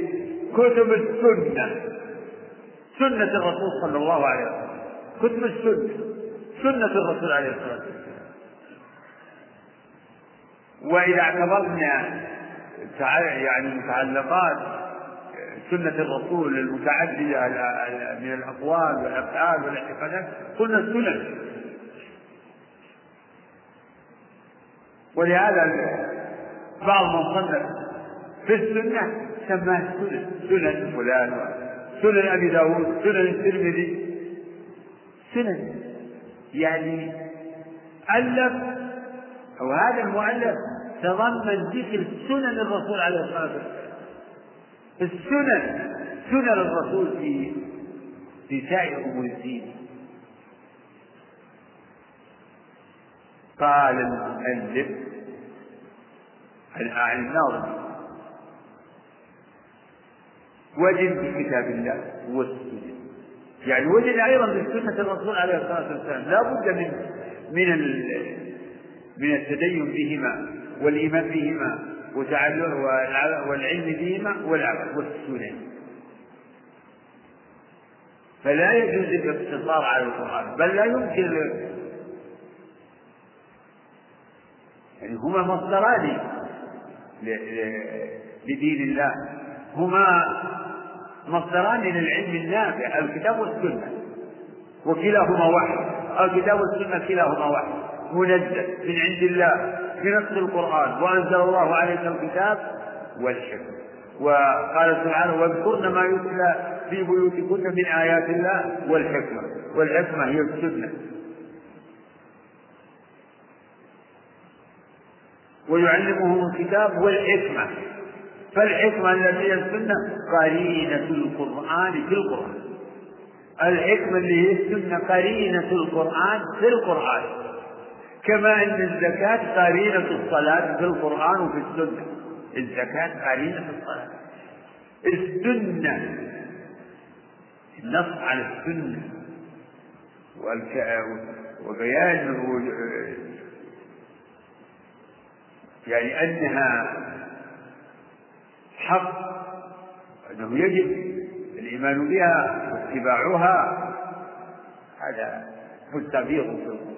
كتب السنة، سنة الرسول صلى الله عليه وسلم، كتب السنة، سنة الرسول عليه الصلاة والسلام. وإذا اعتبرنا يعني متعلقات سنة الرسول المتعددة من الأقوال والأفعال والاعتقادات قلنا السنن. ولهذا بعض من صنف في السنة سماها سنن، سنن فلان، سنن أبي داود، سنن الترمذي، سنن يعني ألف أو هذا المؤلف تضمن ذكر سنن الرسول عليه الصلاة والسلام. السنن سنن الرسول في في سائر أمور الدين. قال المؤلف الناظم: وجد بكتاب الله والسنة، يعني وجد أيضا بسنة الرسول عليه الصلاة والسلام، لا بد من من من التدين بهما والإيمان بهما والعلم بهما والعمل والسنة، فلا يجوز الاقتصار على القرآن، بل لا يمكن، يعني هما مصدران لدين الله، هما مصدران للعلم النافع، الكتاب والسنة، وكلاهما وحي، الكتاب والسنة كلاهما وحي منزل من عند الله بنص القرآن، وأنزل الله عليك الكتاب والحكمة. وقال سبحانه: واذكرن ما يتلى في بيوتكن من آيات الله والحكمة، والحكمة هي السنة. ويعلمهم الكتاب والحكمة، فالحكمة التي هي السنة قرينة القرآن في القرآن، الحكمة اللي هي السنة قرينة القرآن في القرآن، كما أن الزكاة قرينة الصلاة في القرآن وفي السنة، الزكاة قرينة الصلاة. السنة النص على السنة وبيان، يعني أنها حق، أنه يجب الإيمان بها واتباعها، هذا مستبيغ في القرآن.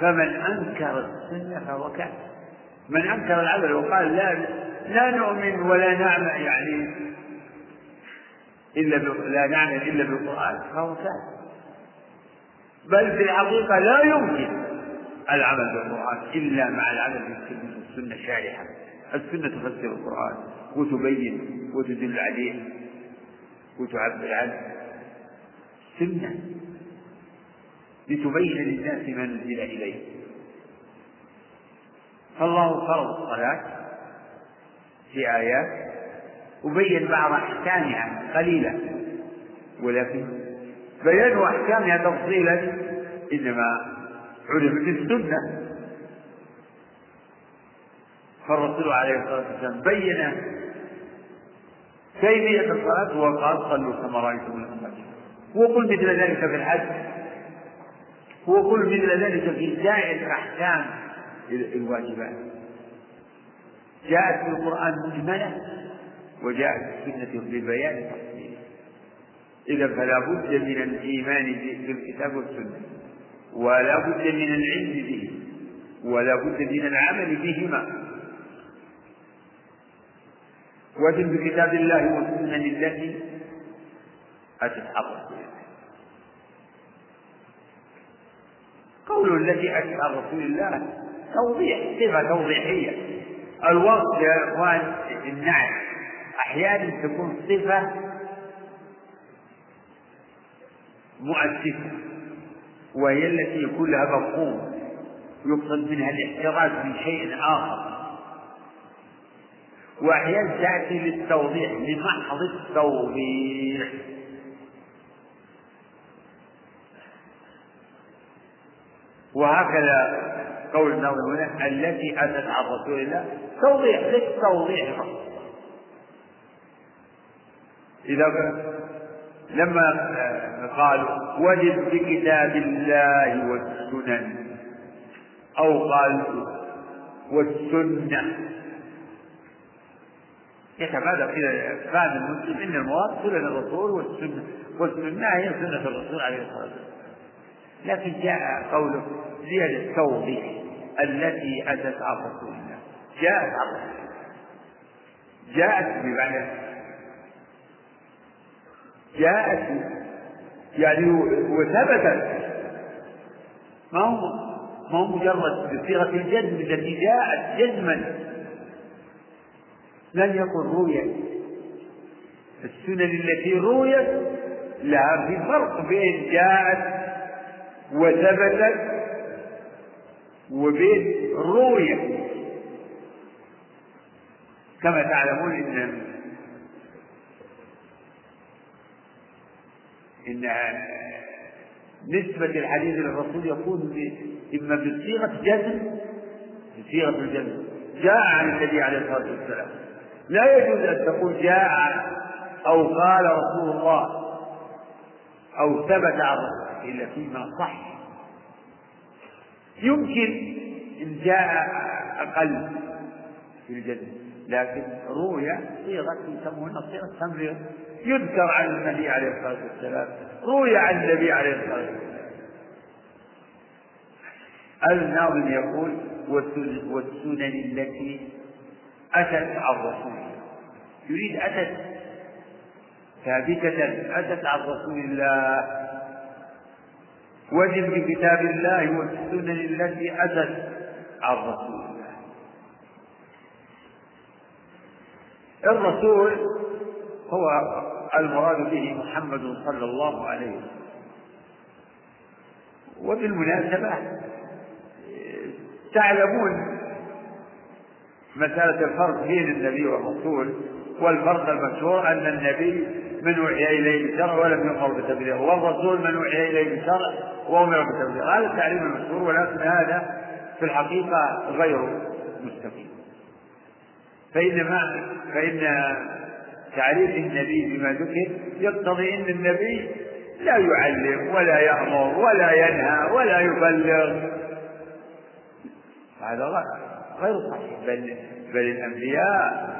فمن أنكر السنة فهو كافر، من أنكر العمل وقال لا لا نؤمن ولا نعمل يعني إلا لا نعمل إلا بالقرآن فهو كافر، بل في الحقيقة لا يمكن العمل بالقرآن إلا مع العمل بالسنة، السنة شارحة، السنة تفسر القرآن وتبين وتدل عليه وتعبر عنه، السنة لتبين للناس ما نزل إليه. فالله فرض الصلاة في آيات وبين بعض أحكامها قليلا، ولكن بيان أحكامها تفصيلا إنما علم بالسنة، فالرسول عليه الصلاة والسلام بين كيفية الصلاة وقال: صلوا كما رأيتموني أصلي، وقل مثل ذلك في الحج، وقل مثل ذلك في سائر أحكام الواجبات. جاءت في القرآن مجملة وجاءت في السنة لبيان التفصيل. إذا فلا بد من الإيمان بالكتاب والسنة، ولا بد من العلم به، ولا بد من العمل بهما. وجد بكتاب الله والسنة التي أتت الرسول، قوله التي أتت رسول الله توضيح، صفة توضيحية. الوصف يا إخوان النعم أحيانا تكون صفة مؤسسة، وهي التي يكون لها مفهوم يقصد منها الاحتراز من شيء آخر، وأحيانا تأتي للتوضيح لمحض التوضيح. وهكذا قول الناظم هنا: التي أتت عن رسول الله توضيح للتوضيح. إذا لما قالوا وجد بكتاب الله والسنن، أو قالوا والسنة، يتبادر إلى فهم المسلم إن المراد سنن الرسول والسنة، والسنة هي سنة الرسول عليه الصلاة والسلام. لكن جاء قوله زيادة التوضيح التي أتت عن رسول الله، جاءت عن رسول الله، جاءت بمعنى جاءت يعني وثبتت، ما هو ما هو مجرد بصيغة الجزم التي جاءت جزما، لم يكن رؤية. السنن التي رؤيت لها في فرق بين جاءت وثبتت وبين رؤية. كما تعلمون إن إن نسبة الحديث للرسول يكون إما بصيغة جزم، بصيغة الجزم جاء عن النبي عليه الصلاة والسلام، لا يجوز أن تقول جاء أو قال رسول الله أو ثبت عن رسول، إلا فيما صح. يمكن إن جاء أقل في الجزم، لكن رؤيا صيغة يسمونها صيغة تمرير، يذكر عن النبي عليه الصلاة والسلام، رؤيا عن النبي عليه الصلاة والسلام. الناظم يقول والسنن التي أتت عن رسول الله، يريد أتت ثابتة، أتت عن رسول الله، وجد بكتاب الله والسنن التي أتت عن رسول الله. الرسول هو المراد به محمد صلى الله عليه وسلم. وبالمناسبة تعلمون مسألة الفرق بين النبي والرسول، والفرق المشهور أن النبي من وحي إليه بشرع ولم يؤمر بتبليغه، والرسول من وحي إليه بشرع وأمر بتبليغه. هذا التعليم المشهور، ولكن هذا في الحقيقة غير مستقيم، فإنما فإن تعريف النبي بما ذكر يقتضي أن النبي لا يعلم ولا يأمر ولا ينهى ولا يبلغ، هذا غير صحيح. بل, بل الأنبياء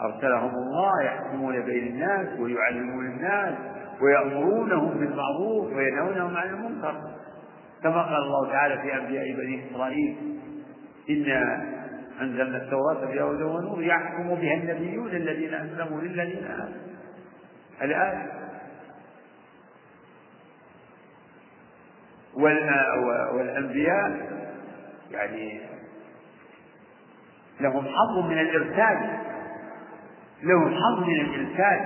أرسلهم الله يحكمون بين الناس ويعلمون الناس ويأمرونهم بالمعروف وينهونهم عن المنكر، كما قال الله تعالى في أنبياء بني إسرائيل: إن أنزلنا التوراة فيها هدى ونور يحكم بها النبيون الذين أسلموا للذين آمنوا. الآن والأنبياء يعني لهم حظ من الإرسال، لهم حظ من الإرسال،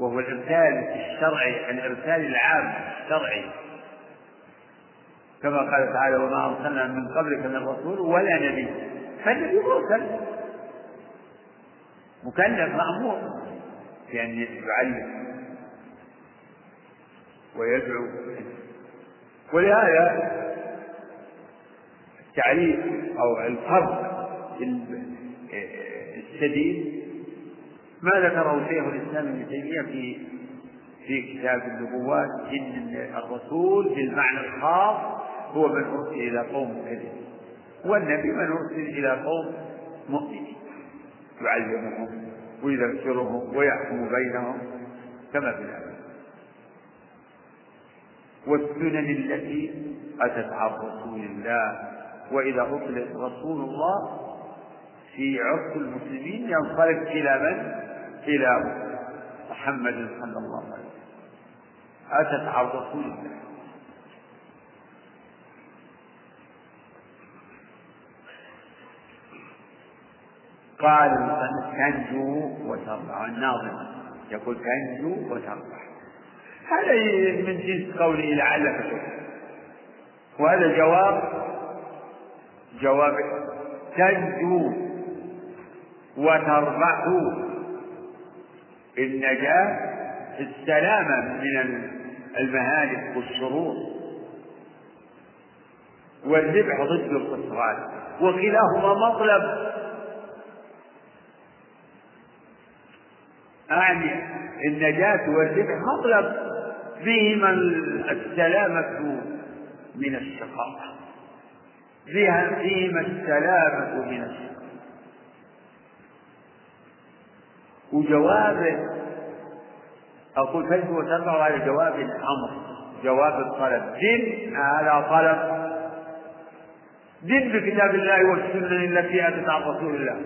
وهو الإرسال الشرعي، الإرسال العام الشرعي، كما قال تعالى: وما أرسلنا من قبلك من رسول ولا نبي. فالنبي مرسل مكلف مأمور يعني يعلم ويدعو، ولهذا التعريف أو الفرق الشديد ما ذكره شيخ الإسلام ابن تيمية في في كتاب النبوات، إن الرسول بالمعنى الخاص هو من أرسل إلى قوم مؤمنين، والنبي من أرسل إلى قوم مؤمنين يعلمهم ويذكرهم ويحكم بينهم كما في الأمر. والسنن التي أتت عن رسول الله، وإذا أطلق رسول الله في عرف المسلمين ينصرف إلى من؟ إلى محمد صلى الله عليه وسلم، أتت عن رسول الله. قال تنجو وتربح، الناظم يقول تنجو وتربح، هذا من جنس قوله لعلك تربح، وهذا جواب جواب تنجو وتربح، النجاة السلامة من المهالك والشرور، والربح ضد الخسران، وكلاهما مطلب. أعني النجاة والربح مطلب، فيهما السلامة من الشقاء، فيهما السلامة من الشقاء. وجوابه أقول تنجو وتربح على جواب الأمر، جواب الطلب، دن على طلب، دن بكتاب الله والسنن التي أتت عن رسول الله،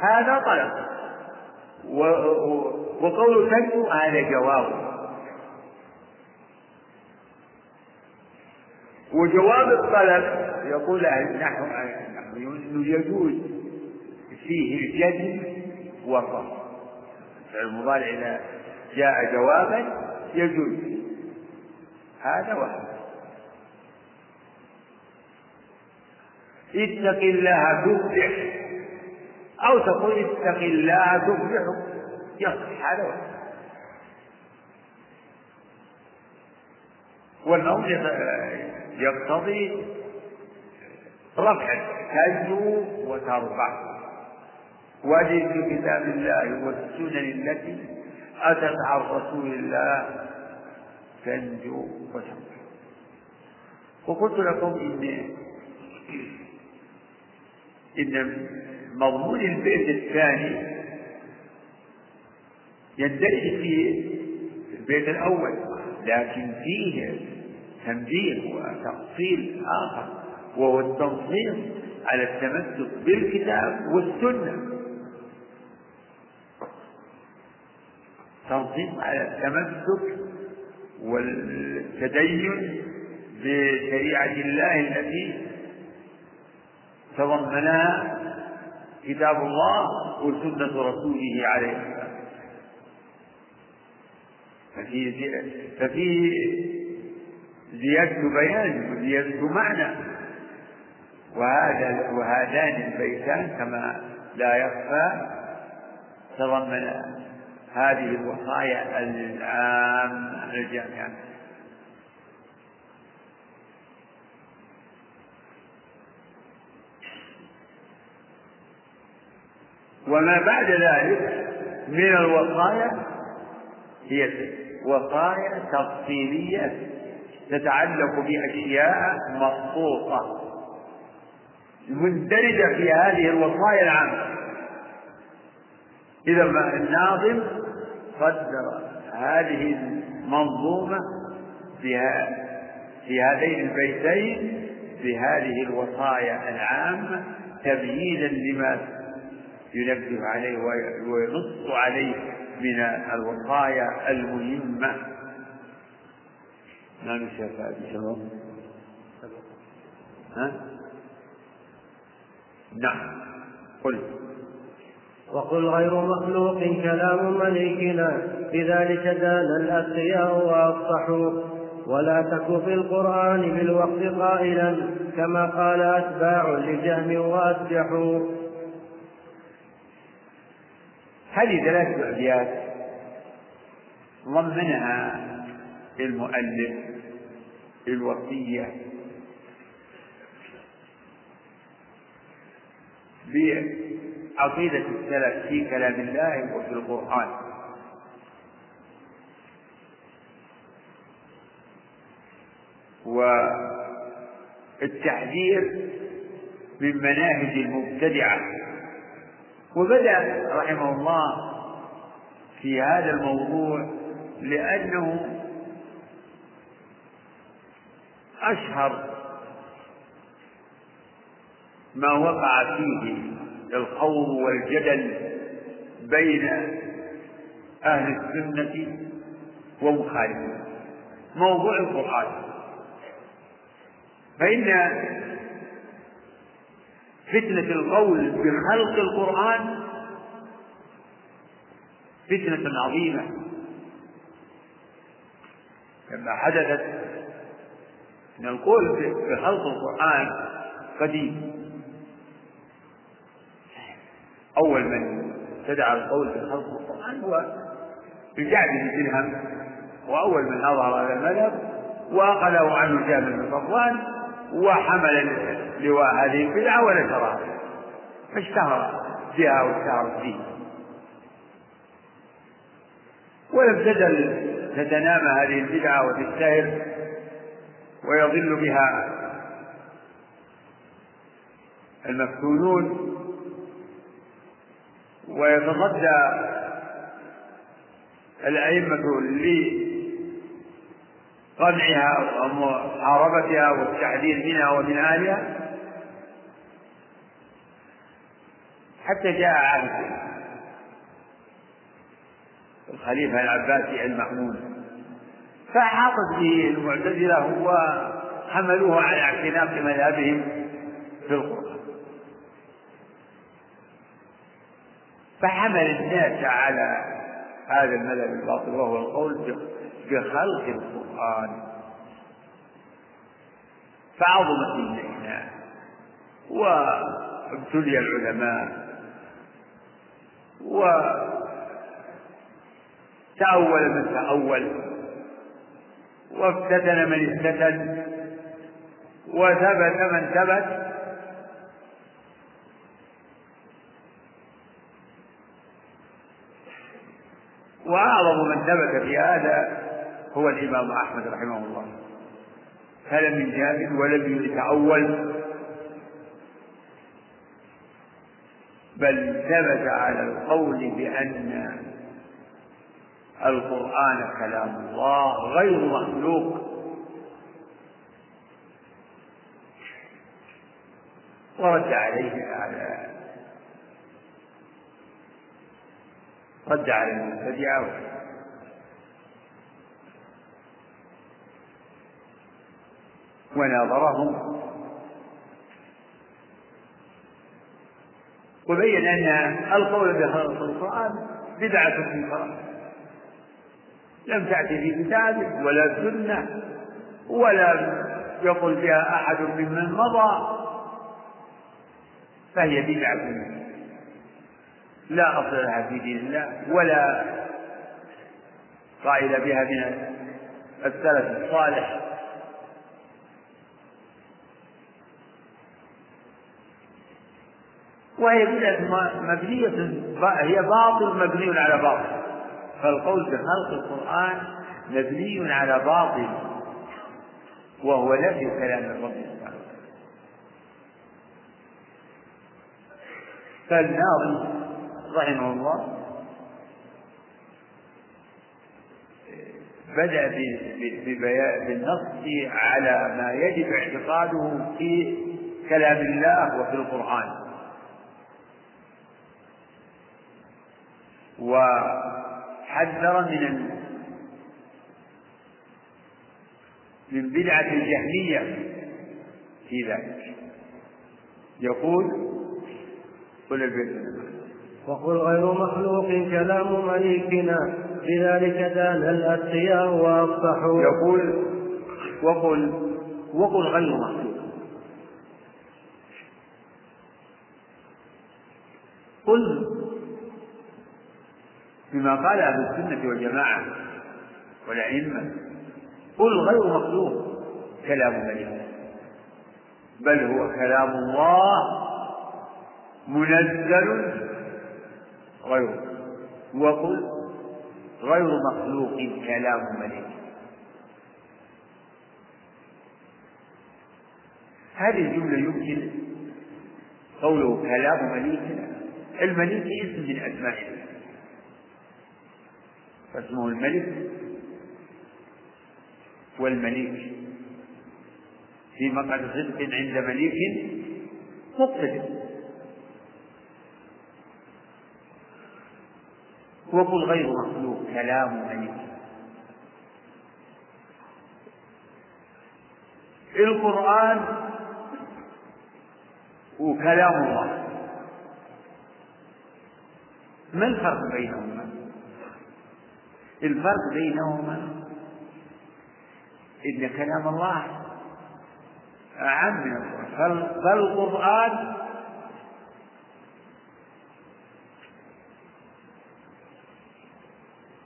هذا طلب. وقول تنجو هذا جواب. وجواب الطلب يقول أهل النحو أنه يجوز فيه الجزم والرفض، المضارع إذا جاء جوابا يجوز، هذا واحد. اتق الله تفلح، أو تقول اتق الله تفلح، يصح، هذا واحد. والنوم يقتضي رفع تنجو وترفع. وجد في كتاب الله والسنن التي أتت عن رسول الله تنجو وترفع. وقلت لكم إن إن مضمون البيت الثاني يندرج في البيت الأول، لكن فيه تنبيه وتفصيل آخر، وهو التنصيص على التمسك بالكتاب والسنة، تنصيص على التمسك والتدين بشريعة الله التي تضمنها كتاب الله وسنة رسوله عليه السلام. ففيه ففيه زيادة بيان وزيادة معنى، وهذا وهذان البيتان كما لا يخفى تضمن هذه الوصايا العامة الجامعة. وما بعد ذلك من الوصايا هي وصايا تفصيلية تتعلق بأشياء مخصوصة مندرجة في هذه الوصايا العامة. إذا ما الناظم قدر هذه المنظومة في هذين البيتين بهذه الوصايا العامة تبيينا لما ينبه عليه وينص عليه من الوصايا المهمة. ما نشاف هذه شباب؟ ها؟ نعم. قل وقل غير مخلوق كلام مليكنا بذلك دان الأثرياء وأفصحوا، ولا تك في القرآن بالوقت قائلا كما قال أتباع لجهم وأسجحوا. هذه ثلاث أبيات ضمنها المؤلف الوصية بعقيدة السلف في كلام الله وفي القرآن. والتحذير من مناهج المبتدعة. وبدأ رحمه الله في هذا الموضوع لأنه أشهر ما وقع فيه الخوض والجدل بين أهل السنة ومخالفيها، موضوع القرآن. فإن فتنة القول بخلق القرآن فتنة عظيمة لما حدثت، أن القول بخلق القرآن قديم. أول من ابتدع القول بخلق القرآن هو جعد بن درهم، وأول من أظهر هذا المذهب، وأخذه عنه جهم بن صفوان وحمل لواء هذه البدعة ونشرها، فاشتهر بها واشتهر فيه، ولم تزل تتنام هذه البدعة وتشتهر ويضل بها المفتونون ويتصدى الأئمة لي قمعها ومحاربتها والتحذير منها ومن اهلها، حتى جاء عهد الخليفه العباسي المأمون فاحاطت به المعتزله وحملوه على اعتناق مذهبهم في القران، فحمل الناس على هذا المذهب الباطل وهو القول بخلق القرآن، فعظمت اللعنة وابتلي العلماء وتأول من تأول، وافتتن من افتتن، وثبت من ثبت، وأعظم من ثبت في هذا هو الإمام احمد رحمه الله، فلم من جامد ولم يتأول، بل ثبت على القول بأن القرآن كلام الله غير مخلوق، ورد عليه على رد على المبتدعة، وناظرهم وبين أن القول بخلق القرآن بدعة منكرة لم تأتي في كتاب ولا سنة، ولا يقول بها أحد ممن مضى، فهي بدعة لا أصل لها في دين الله، ولا قائل بها من السلف الصالح. وهي بدعة مبنية، هي باطل مبني على باطل، فالقول بخلق القرآن مبني على باطل، وهو نفي كلام الرب سبحانه. فالناظم رحمه الله بدأ بالنص على ما يجب اعتقاده في كلام الله وفي القرآن، وحذر من من بدعة الجهمية في ذلك، يقول قل البيت وقل غير مخلوق كلام مليكنا بذلك دان الأتقياء وأفصحوا، يقول وقل وقل غير مخلوق، قل بما قال أهل السنة والجماعة والأئمة، قل غير مخلوق كلام مليك، بل هو كلام الله منزل غير، وقل غير مخلوق كلام ملك. هذه الجملة يمكن قوله كلام مليكنا، المليك اسم من أسماء الله، فاسمه الملك والمليك في مقعد صدق عند مليك مقتدر. وقل غير مخلوق كلام مليك، القرآن وكلام الله، ما الفرق بينهما؟ الفرق بينهما إن كلام الله أعم من القرآن، فالقرآن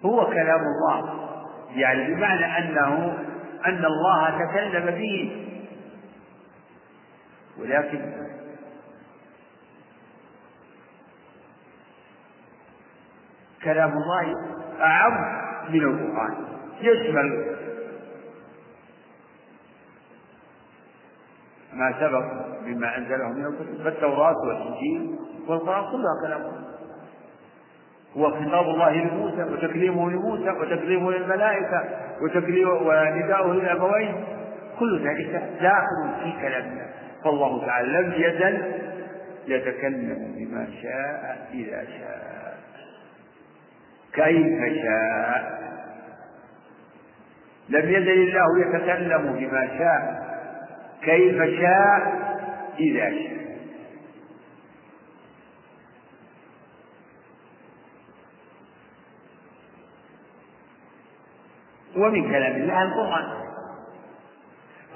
هو كلام الله، يعني بمعنى أنه أن الله تكلم به، ولكن كلام الله أعم من القرآن، يشمل ما سبق بما أنزله من الكتب، فالتوراة والإنجيل والقرآن كلها كلام الله، وخطاب الله لموسى وتكليمه لموسى وتكليمه للملائكة ونداؤه للأبوين، كل ذلك داخل في كلامنا، فالله تعالى لم يزل يتكلم بما شاء إذا شاء كيف شاء، لم يزل الله يتكلم بما شاء كيف شاء إذا شاء. ومن كلام الله القرآن،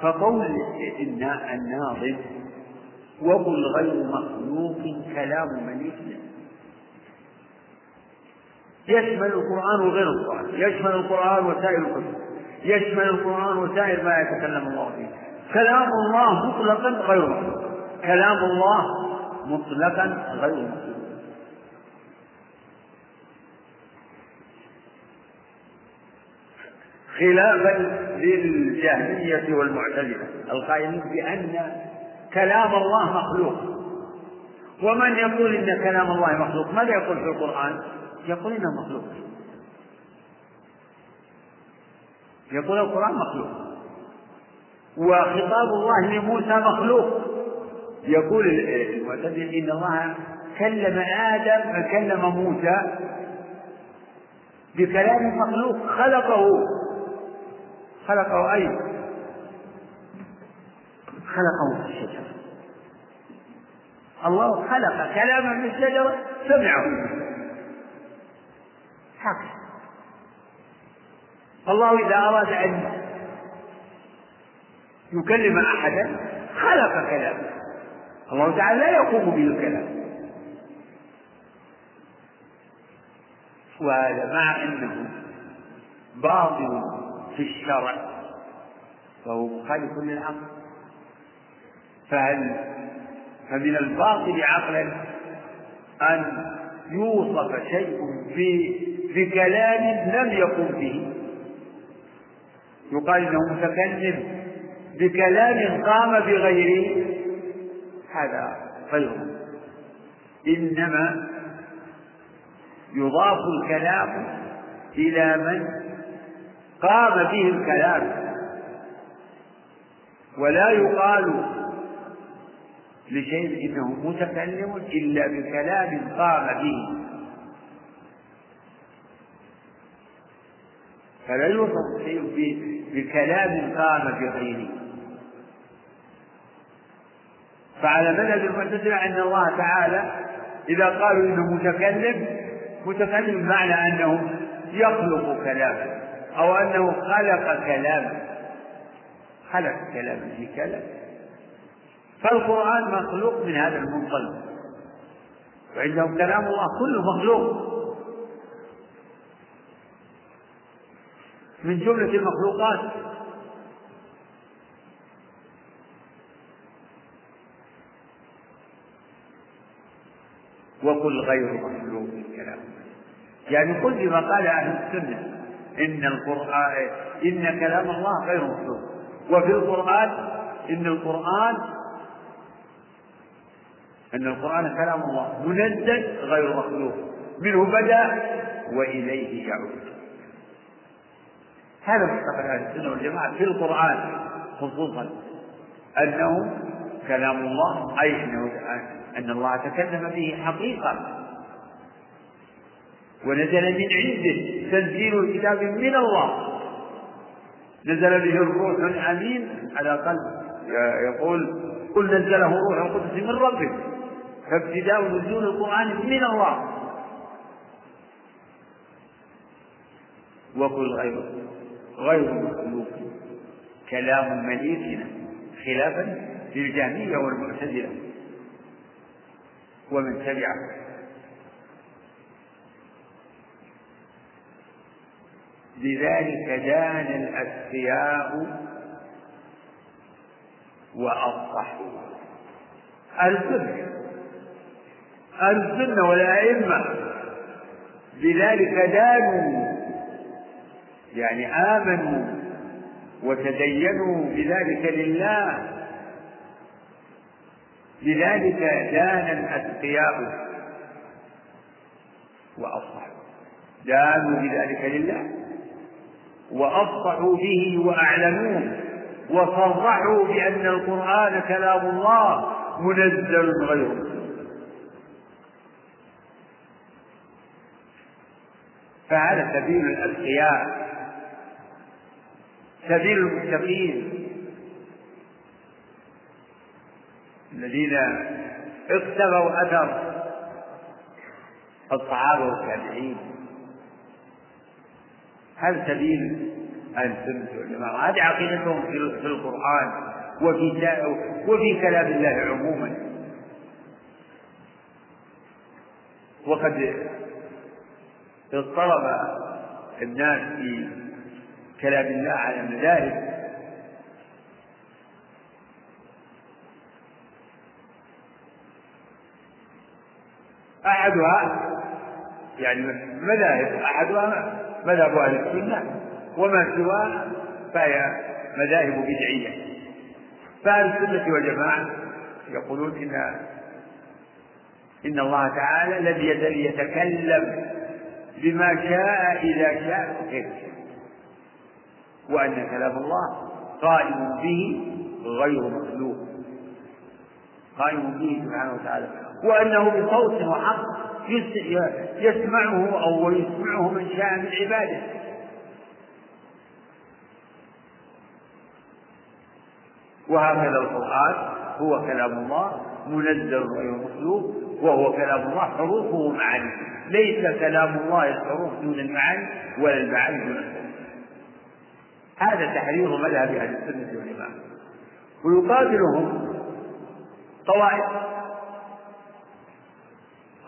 فقول الناظم وقل غير مخلوق كلام مليكنا يشمل القرآن وغير القرآن، يشمل القرآن وسائر الكتب، يشمل القرآن وسائر ما يتكلم الله فيه. كلام الله مطلقا غير مخلوق، كلام الله مطلقا غير مخلوق. خلافا للجهمية والمعتزلة القائلين بأن كلام الله مخلوق. ومن يقول إن كلام الله مخلوق ماذا يقول في القرآن؟ يقول إنه مخلوق، يقول القرآن مخلوق، وخطاب الله لموسى مخلوق. يقول المعتزلة إن الله كلم آدم فكلم موسى بكلام مخلوق، خلقه خلقه أي خلقه من الشجرة، الله خلق كلاما من الشجرة سمعه حق. الله إذا أراد أن يكلم أحدا خلق كلامه، الله تعالى لا يقوم به الكلام. وهذا مع أنه باطل في الشرع فهو مخالف للعقل، فهل فمن الباطل عقلا أن يوصف شيء بكلام لم يقم به، يقال إنه متكلم بكلام قام بغيره، هذا غيره. إنما يضاف الكلام إلى من قام به الكلام، ولا يقال لشيء إنه متكلم إلا بكلام قام به، فلا يوصف شيء بكلام قام بغيره. فعلى مذهب المعتزلة أن الله تعالى إذا قالوا إنه متكلم متكلم بمعنى أنه يخلق كلامه أو أنه خلق كلامه، خلق كلامه في كلام. فالقرآن مخلوق من هذا المنطلق، وعندهم كلام الله كله مخلوق. من جملة المخلوقات وقل غير مخلوق الكلام، يعني قل ما قال أهل السنة إن القرآن إن كلام الله غير مخلوق، وفي القرآن إن القرآن إن القرآن كلام الله منزل غير مخلوق، منه بدأ وإليه يعود. هذا مستقبل أهل السنة والجماعة في القرآن خصوصا أنه كلام الله، أي أن الله تكلم به حقيقة ونزل من عنده، تنزيل الكتاب من الله، نزل به الروح الأمين على قلب، يقول قل نزله روح القدس من ربك، فابتداء نزول القرآن من الله. وقل غيره غير مخلوق كلام مليكنا، خلافا للجهمية والمعتزلة ومن تبعهم. لذلك دان الأتقياء وأصحوا السنة السنة والأئمة، لذلك دانوا يعني آمنوا وتدينوا بذلك لله. لذلك دان الأتقياء وأصحوا، دانوا بذلك لله وأصحوا به وأعلنوه وصرحوا بأن القرآن كلام الله منزل غيره. فهذا سبيل الأتقياء، سبيل المتقين الذين اقتفوا أثر الصحابة والتابعين. هل سبيل السنة والجماعة؟ هذه عقيدتهم في القرآن وفي, وفي كلام الله عموما. وقد اضطرب الناس في كلام الله على المذاهب. أحدها يعني مذاهب أحدها مذهب أهل السنة، وما سواها فهي مذاهب بدعية. فأهل السنة والجماعة يقولون إن إن الله تعالى الذي الذي يتكلم بما شاء إذا شاء وكيف شاء، وأن كلام الله قائم به غير مخلوق، قائم به سبحانه وتعالى، وأنه بصوت وحق يسمعه أو يسمعه من شاء من عباده. وهكذا القرآن هو كلام الله منزل غير مخلوق، وهو كلام الله حروفه معاني، ليس كلام الله الحروف دون المعاني ولا المعاني دون الحروف. هذا تحرير مذهب أهل السنة والجماعة. ويقابلهم طوائف،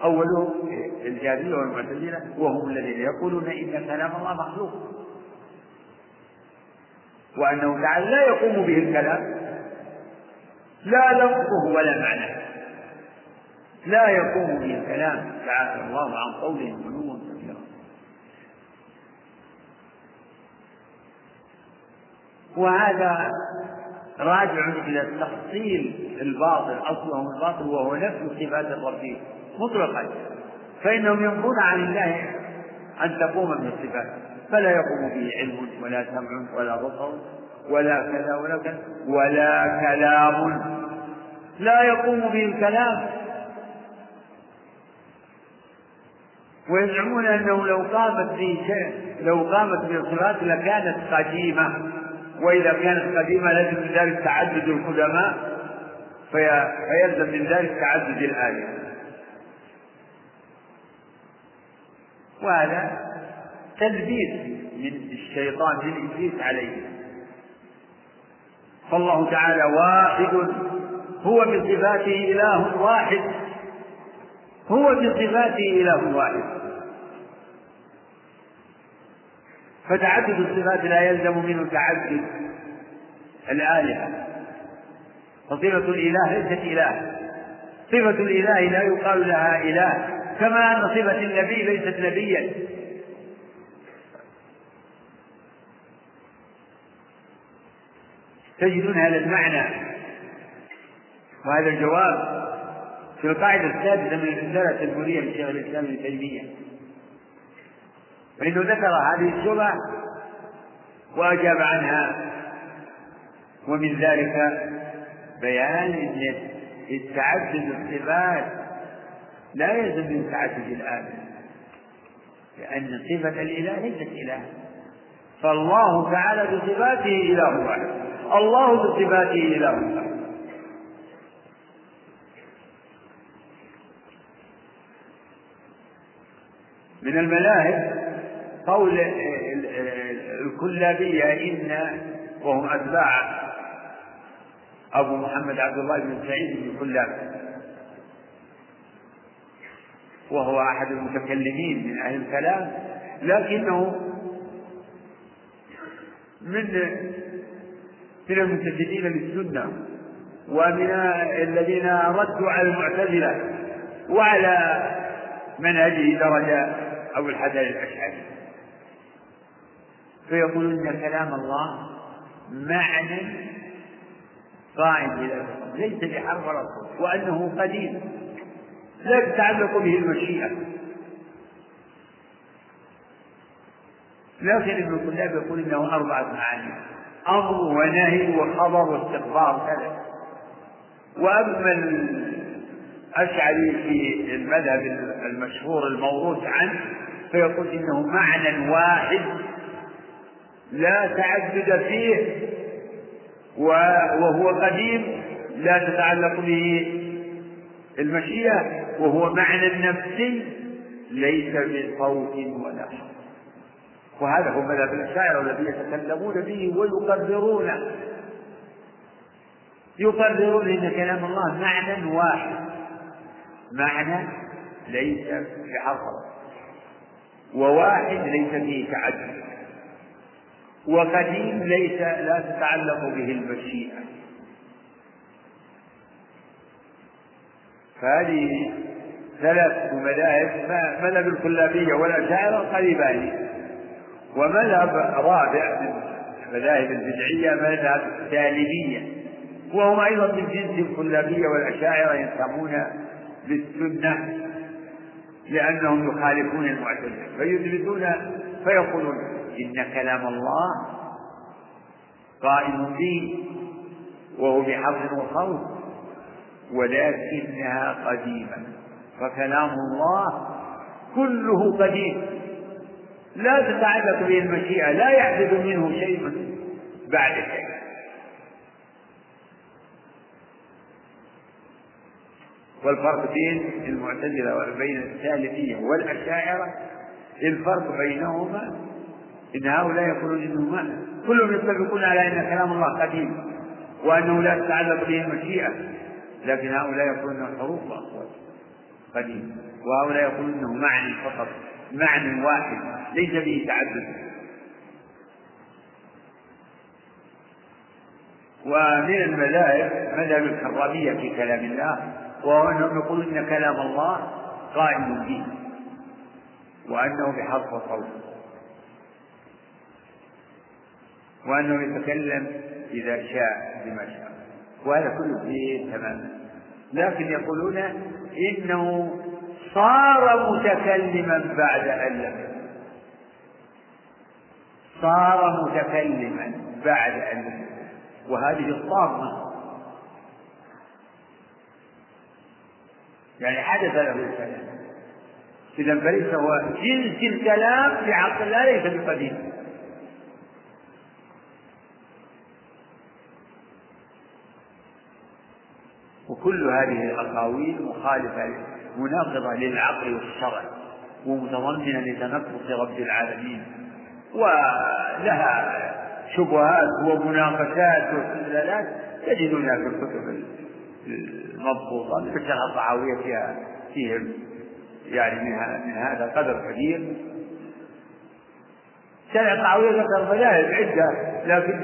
أولهم الجامية والمعتزلة، وهم الذين يقولون إن كلام الله مخلوق، وأنه تعالى لا يقوم به الكلام، لا لفظه ولا معناه، لا يقوم به الكلام، تعالى الله عن قولهم علوا كبيرا. وهذا راجع إلى تحصيل الباطل أصله الباطل، وهو نفس صفات الرب مطلقا، فإنهم ينفون عن الله أن تقوم بالصفات، فلا يقوم به علم ولا سمع ولا بصر ولا كذا ولا كذا ولا كلام، لا يقوم به الكلام. ويزعمون أنه لو قامت به لو قامت بالصفات لكانت قديمة، وإذا كانت قديمة لازم من ذلك تعدد القدماء، فيلزم من ذلك تعدد الآية. وهذا تلبيس من الشيطان للإبليس عليه. فالله تعالى واحد، هو بصفاته إله واحد، هو بصفاته إله واحد، فتعدد الصفات لا يلزم منه تعدد الآلهة. فصفة الإله ليست إله، صفة الإله لا يقال لها إله، كما أن صفة النبي ليست نبيا. تجدون هذا المعنى وهذا الجواب في القاعدة السادسة من الرسالة النورية من شيخ الإسلام ابن تيمية، فإنه ذكر هذه الشبهة وأجاب عنها. ومن ذلك بيان أن التعدد الصفات لا يلزم من تعدد الآلهة، لأن صفة الإله ليست إله، فالله تعالى بصفاته إله واحد، الله بصفاته إله واحد. من الملاهب قول الكلابية إن، وهم أتباع أبو محمد عبد الله بن سعيد بن كلاب، وهو أحد المتكلمين من أهل الكلام، لكنه من من المنتسبين للسنة، ومن الذين ردوا على المعتزلة وعلى منهجه درجة أبو الحسن الاشعري. فيقول إن كلام الله معنى قائم ليس بحرف ولا صوت، وأنه قديم لا تتعلق به المشيئة. لكن ابن الكلاب يقول إنه أربعة معاني: أمر ونهي وخبر واستخبار كذا. وأما الأشعري في المذهب المشهور الموروث عنه فيقول إنه معنى واحد لا تعدد فيه، وهو قديم لا تتعلق به المشيئة، وهو معنى نفسي ليس بصوت ولا حرف. وهذا هو مذهب الأشاعرة الذين يتكلمون به ويقررونه، يقررون إن كلام الله معنى واحد، معنى ليس بحرف، وواحد ليس فيه تعدد. وقديم ليس لا تتعلق به المشيئة. فهذه ثلاث مذاهب: مذهب الكلابية والأشاعرة قريبان، ومذهب رابع من المذاهب البدعية مذهب السالمية، وهم أيضا من جنس الكلابية والأشاعرة، ينتمون للسنة لأنهم يخالفون المعتزلة فيدرسون فيقولون إن كلام الله قائم به وهو بحق وخوف، ولكنها قديمة، فكلام الله كله قديم لا تتعلق به المشيئة، لا يحدث منه شيء بعد شيء. والفرق بين المعتزلة وبين السالفية والأشاعرة، الفرق بينهما إن هؤلاء يقولون إنهما كلهم يتفقون على أن كلام الله قديم وأنه لا تتعلق به المشيئة، لكن هؤلاء يقولون حروف الله قديم، وهؤلاء يقولون إنه معنى فقط، معنى واحد ليس به تعدد. ومن المذاهب مذهب الكرامية في كلام الله، وهو أنهم يقولون إن كلام الله قائم به وأنه بحرف وصوت، وأنه يتكلم إذا شاء بما شاء، وهذا كله فيه تماما. لكن يقولون إنه صار متكلما بعد أن لم يكن، صار متكلما بعد أن لم يكن، وهذه الصدمة يعني حدث له الكلام، إذا فليس هو جنس الكلام بعقل الله، ليس بقديم. وكل هذه الأقاويل مخالفة مناقضة للعقل والشرع، ومتضمنة لتنفس رب العالمين، ولها شبهات ومناقشات واستدلالات تجدونها في الكتب المضبوطة، في شرح الطحاوية فيهم يعني من هذا قدر كبير. شرح الطحاوية ذكر مذاهب عدة لكن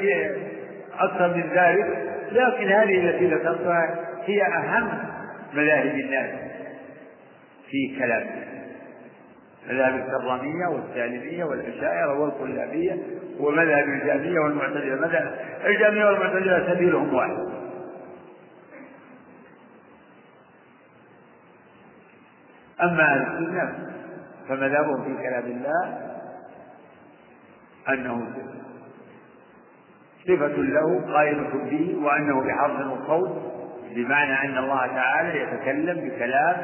أكثر من ذلك، لكن هذه التي ذكرتها هي أهم مذاهب الناس في كلامه: مذاهب الكرامية والسالمية والأشاعرة والكلابية ومذهب الجامية والمعتزلة. مذهب الجامية والمعتزلة سبيلهم واحد، أما السنة فمذهبهم في كلام الله أنه صفة له قائمة به، وأنه بحرف وصوت، بمعنى أن الله تعالى يتكلم بكلام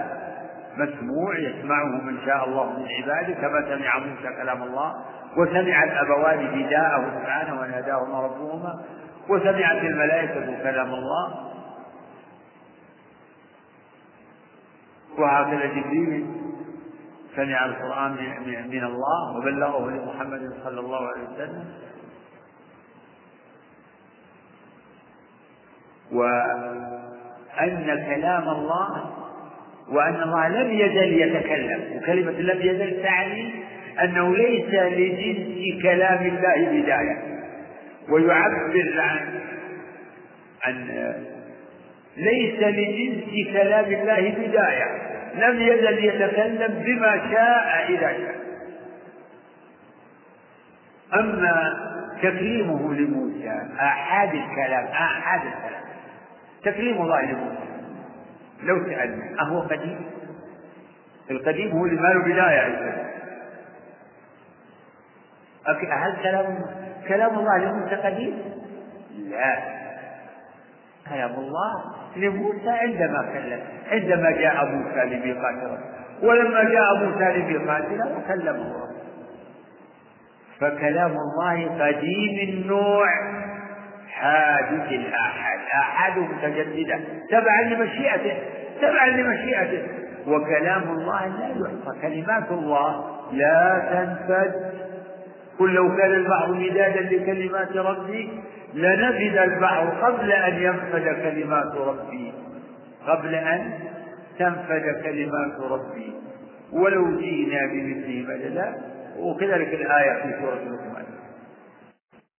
مسموع يسمعه من شاء الله من عباده، كما سمع موسى كلام الله، وسمع الأبوان نداءه سبحانه وناداهما ربهما، وسمعت الملائكة كلام الله، وهكذا جبريل سمع القرآن من الله وبلغه لمحمد صلى الله عليه وسلم. وأن كلام الله، وأن الله لم يزل يتكلم، وكلمة لم يزل تعني أنه ليس لجنس كلام الله بداية، ويعبر عن أن ليس لجنس كلام الله بداية، لم يزل يتكلم بما شاء إذا شاء. أما تكليمه لموسى أحد الكلام، أحد الكلام تكليم الله لموسى، لو سألنا أهو قديم؟ القديم هو اللي ما له بداية. هل كلام كلام الله لموسى قديم؟ لا، كلام الله لموسى عندما كلم، عندما جاء موسى لميقاتنا، ولما جاء موسى لميقاتنا وكلمه ربه، فكلام الله قديم النوع حادث الآحاد، آحاد متجددة تبعا لمشيئته، تبعا لمشيئته. وكلام الله لا يحصى، كلمات الله لا تنفد، قل لو كان البحر مدادا لكلمات ربي لنفد البحر قبل أن ينفد كلمات ربي، قبل أن تنفد كلمات ربي ولو جئنا بمثله مددا. وكذلك الآية في سورة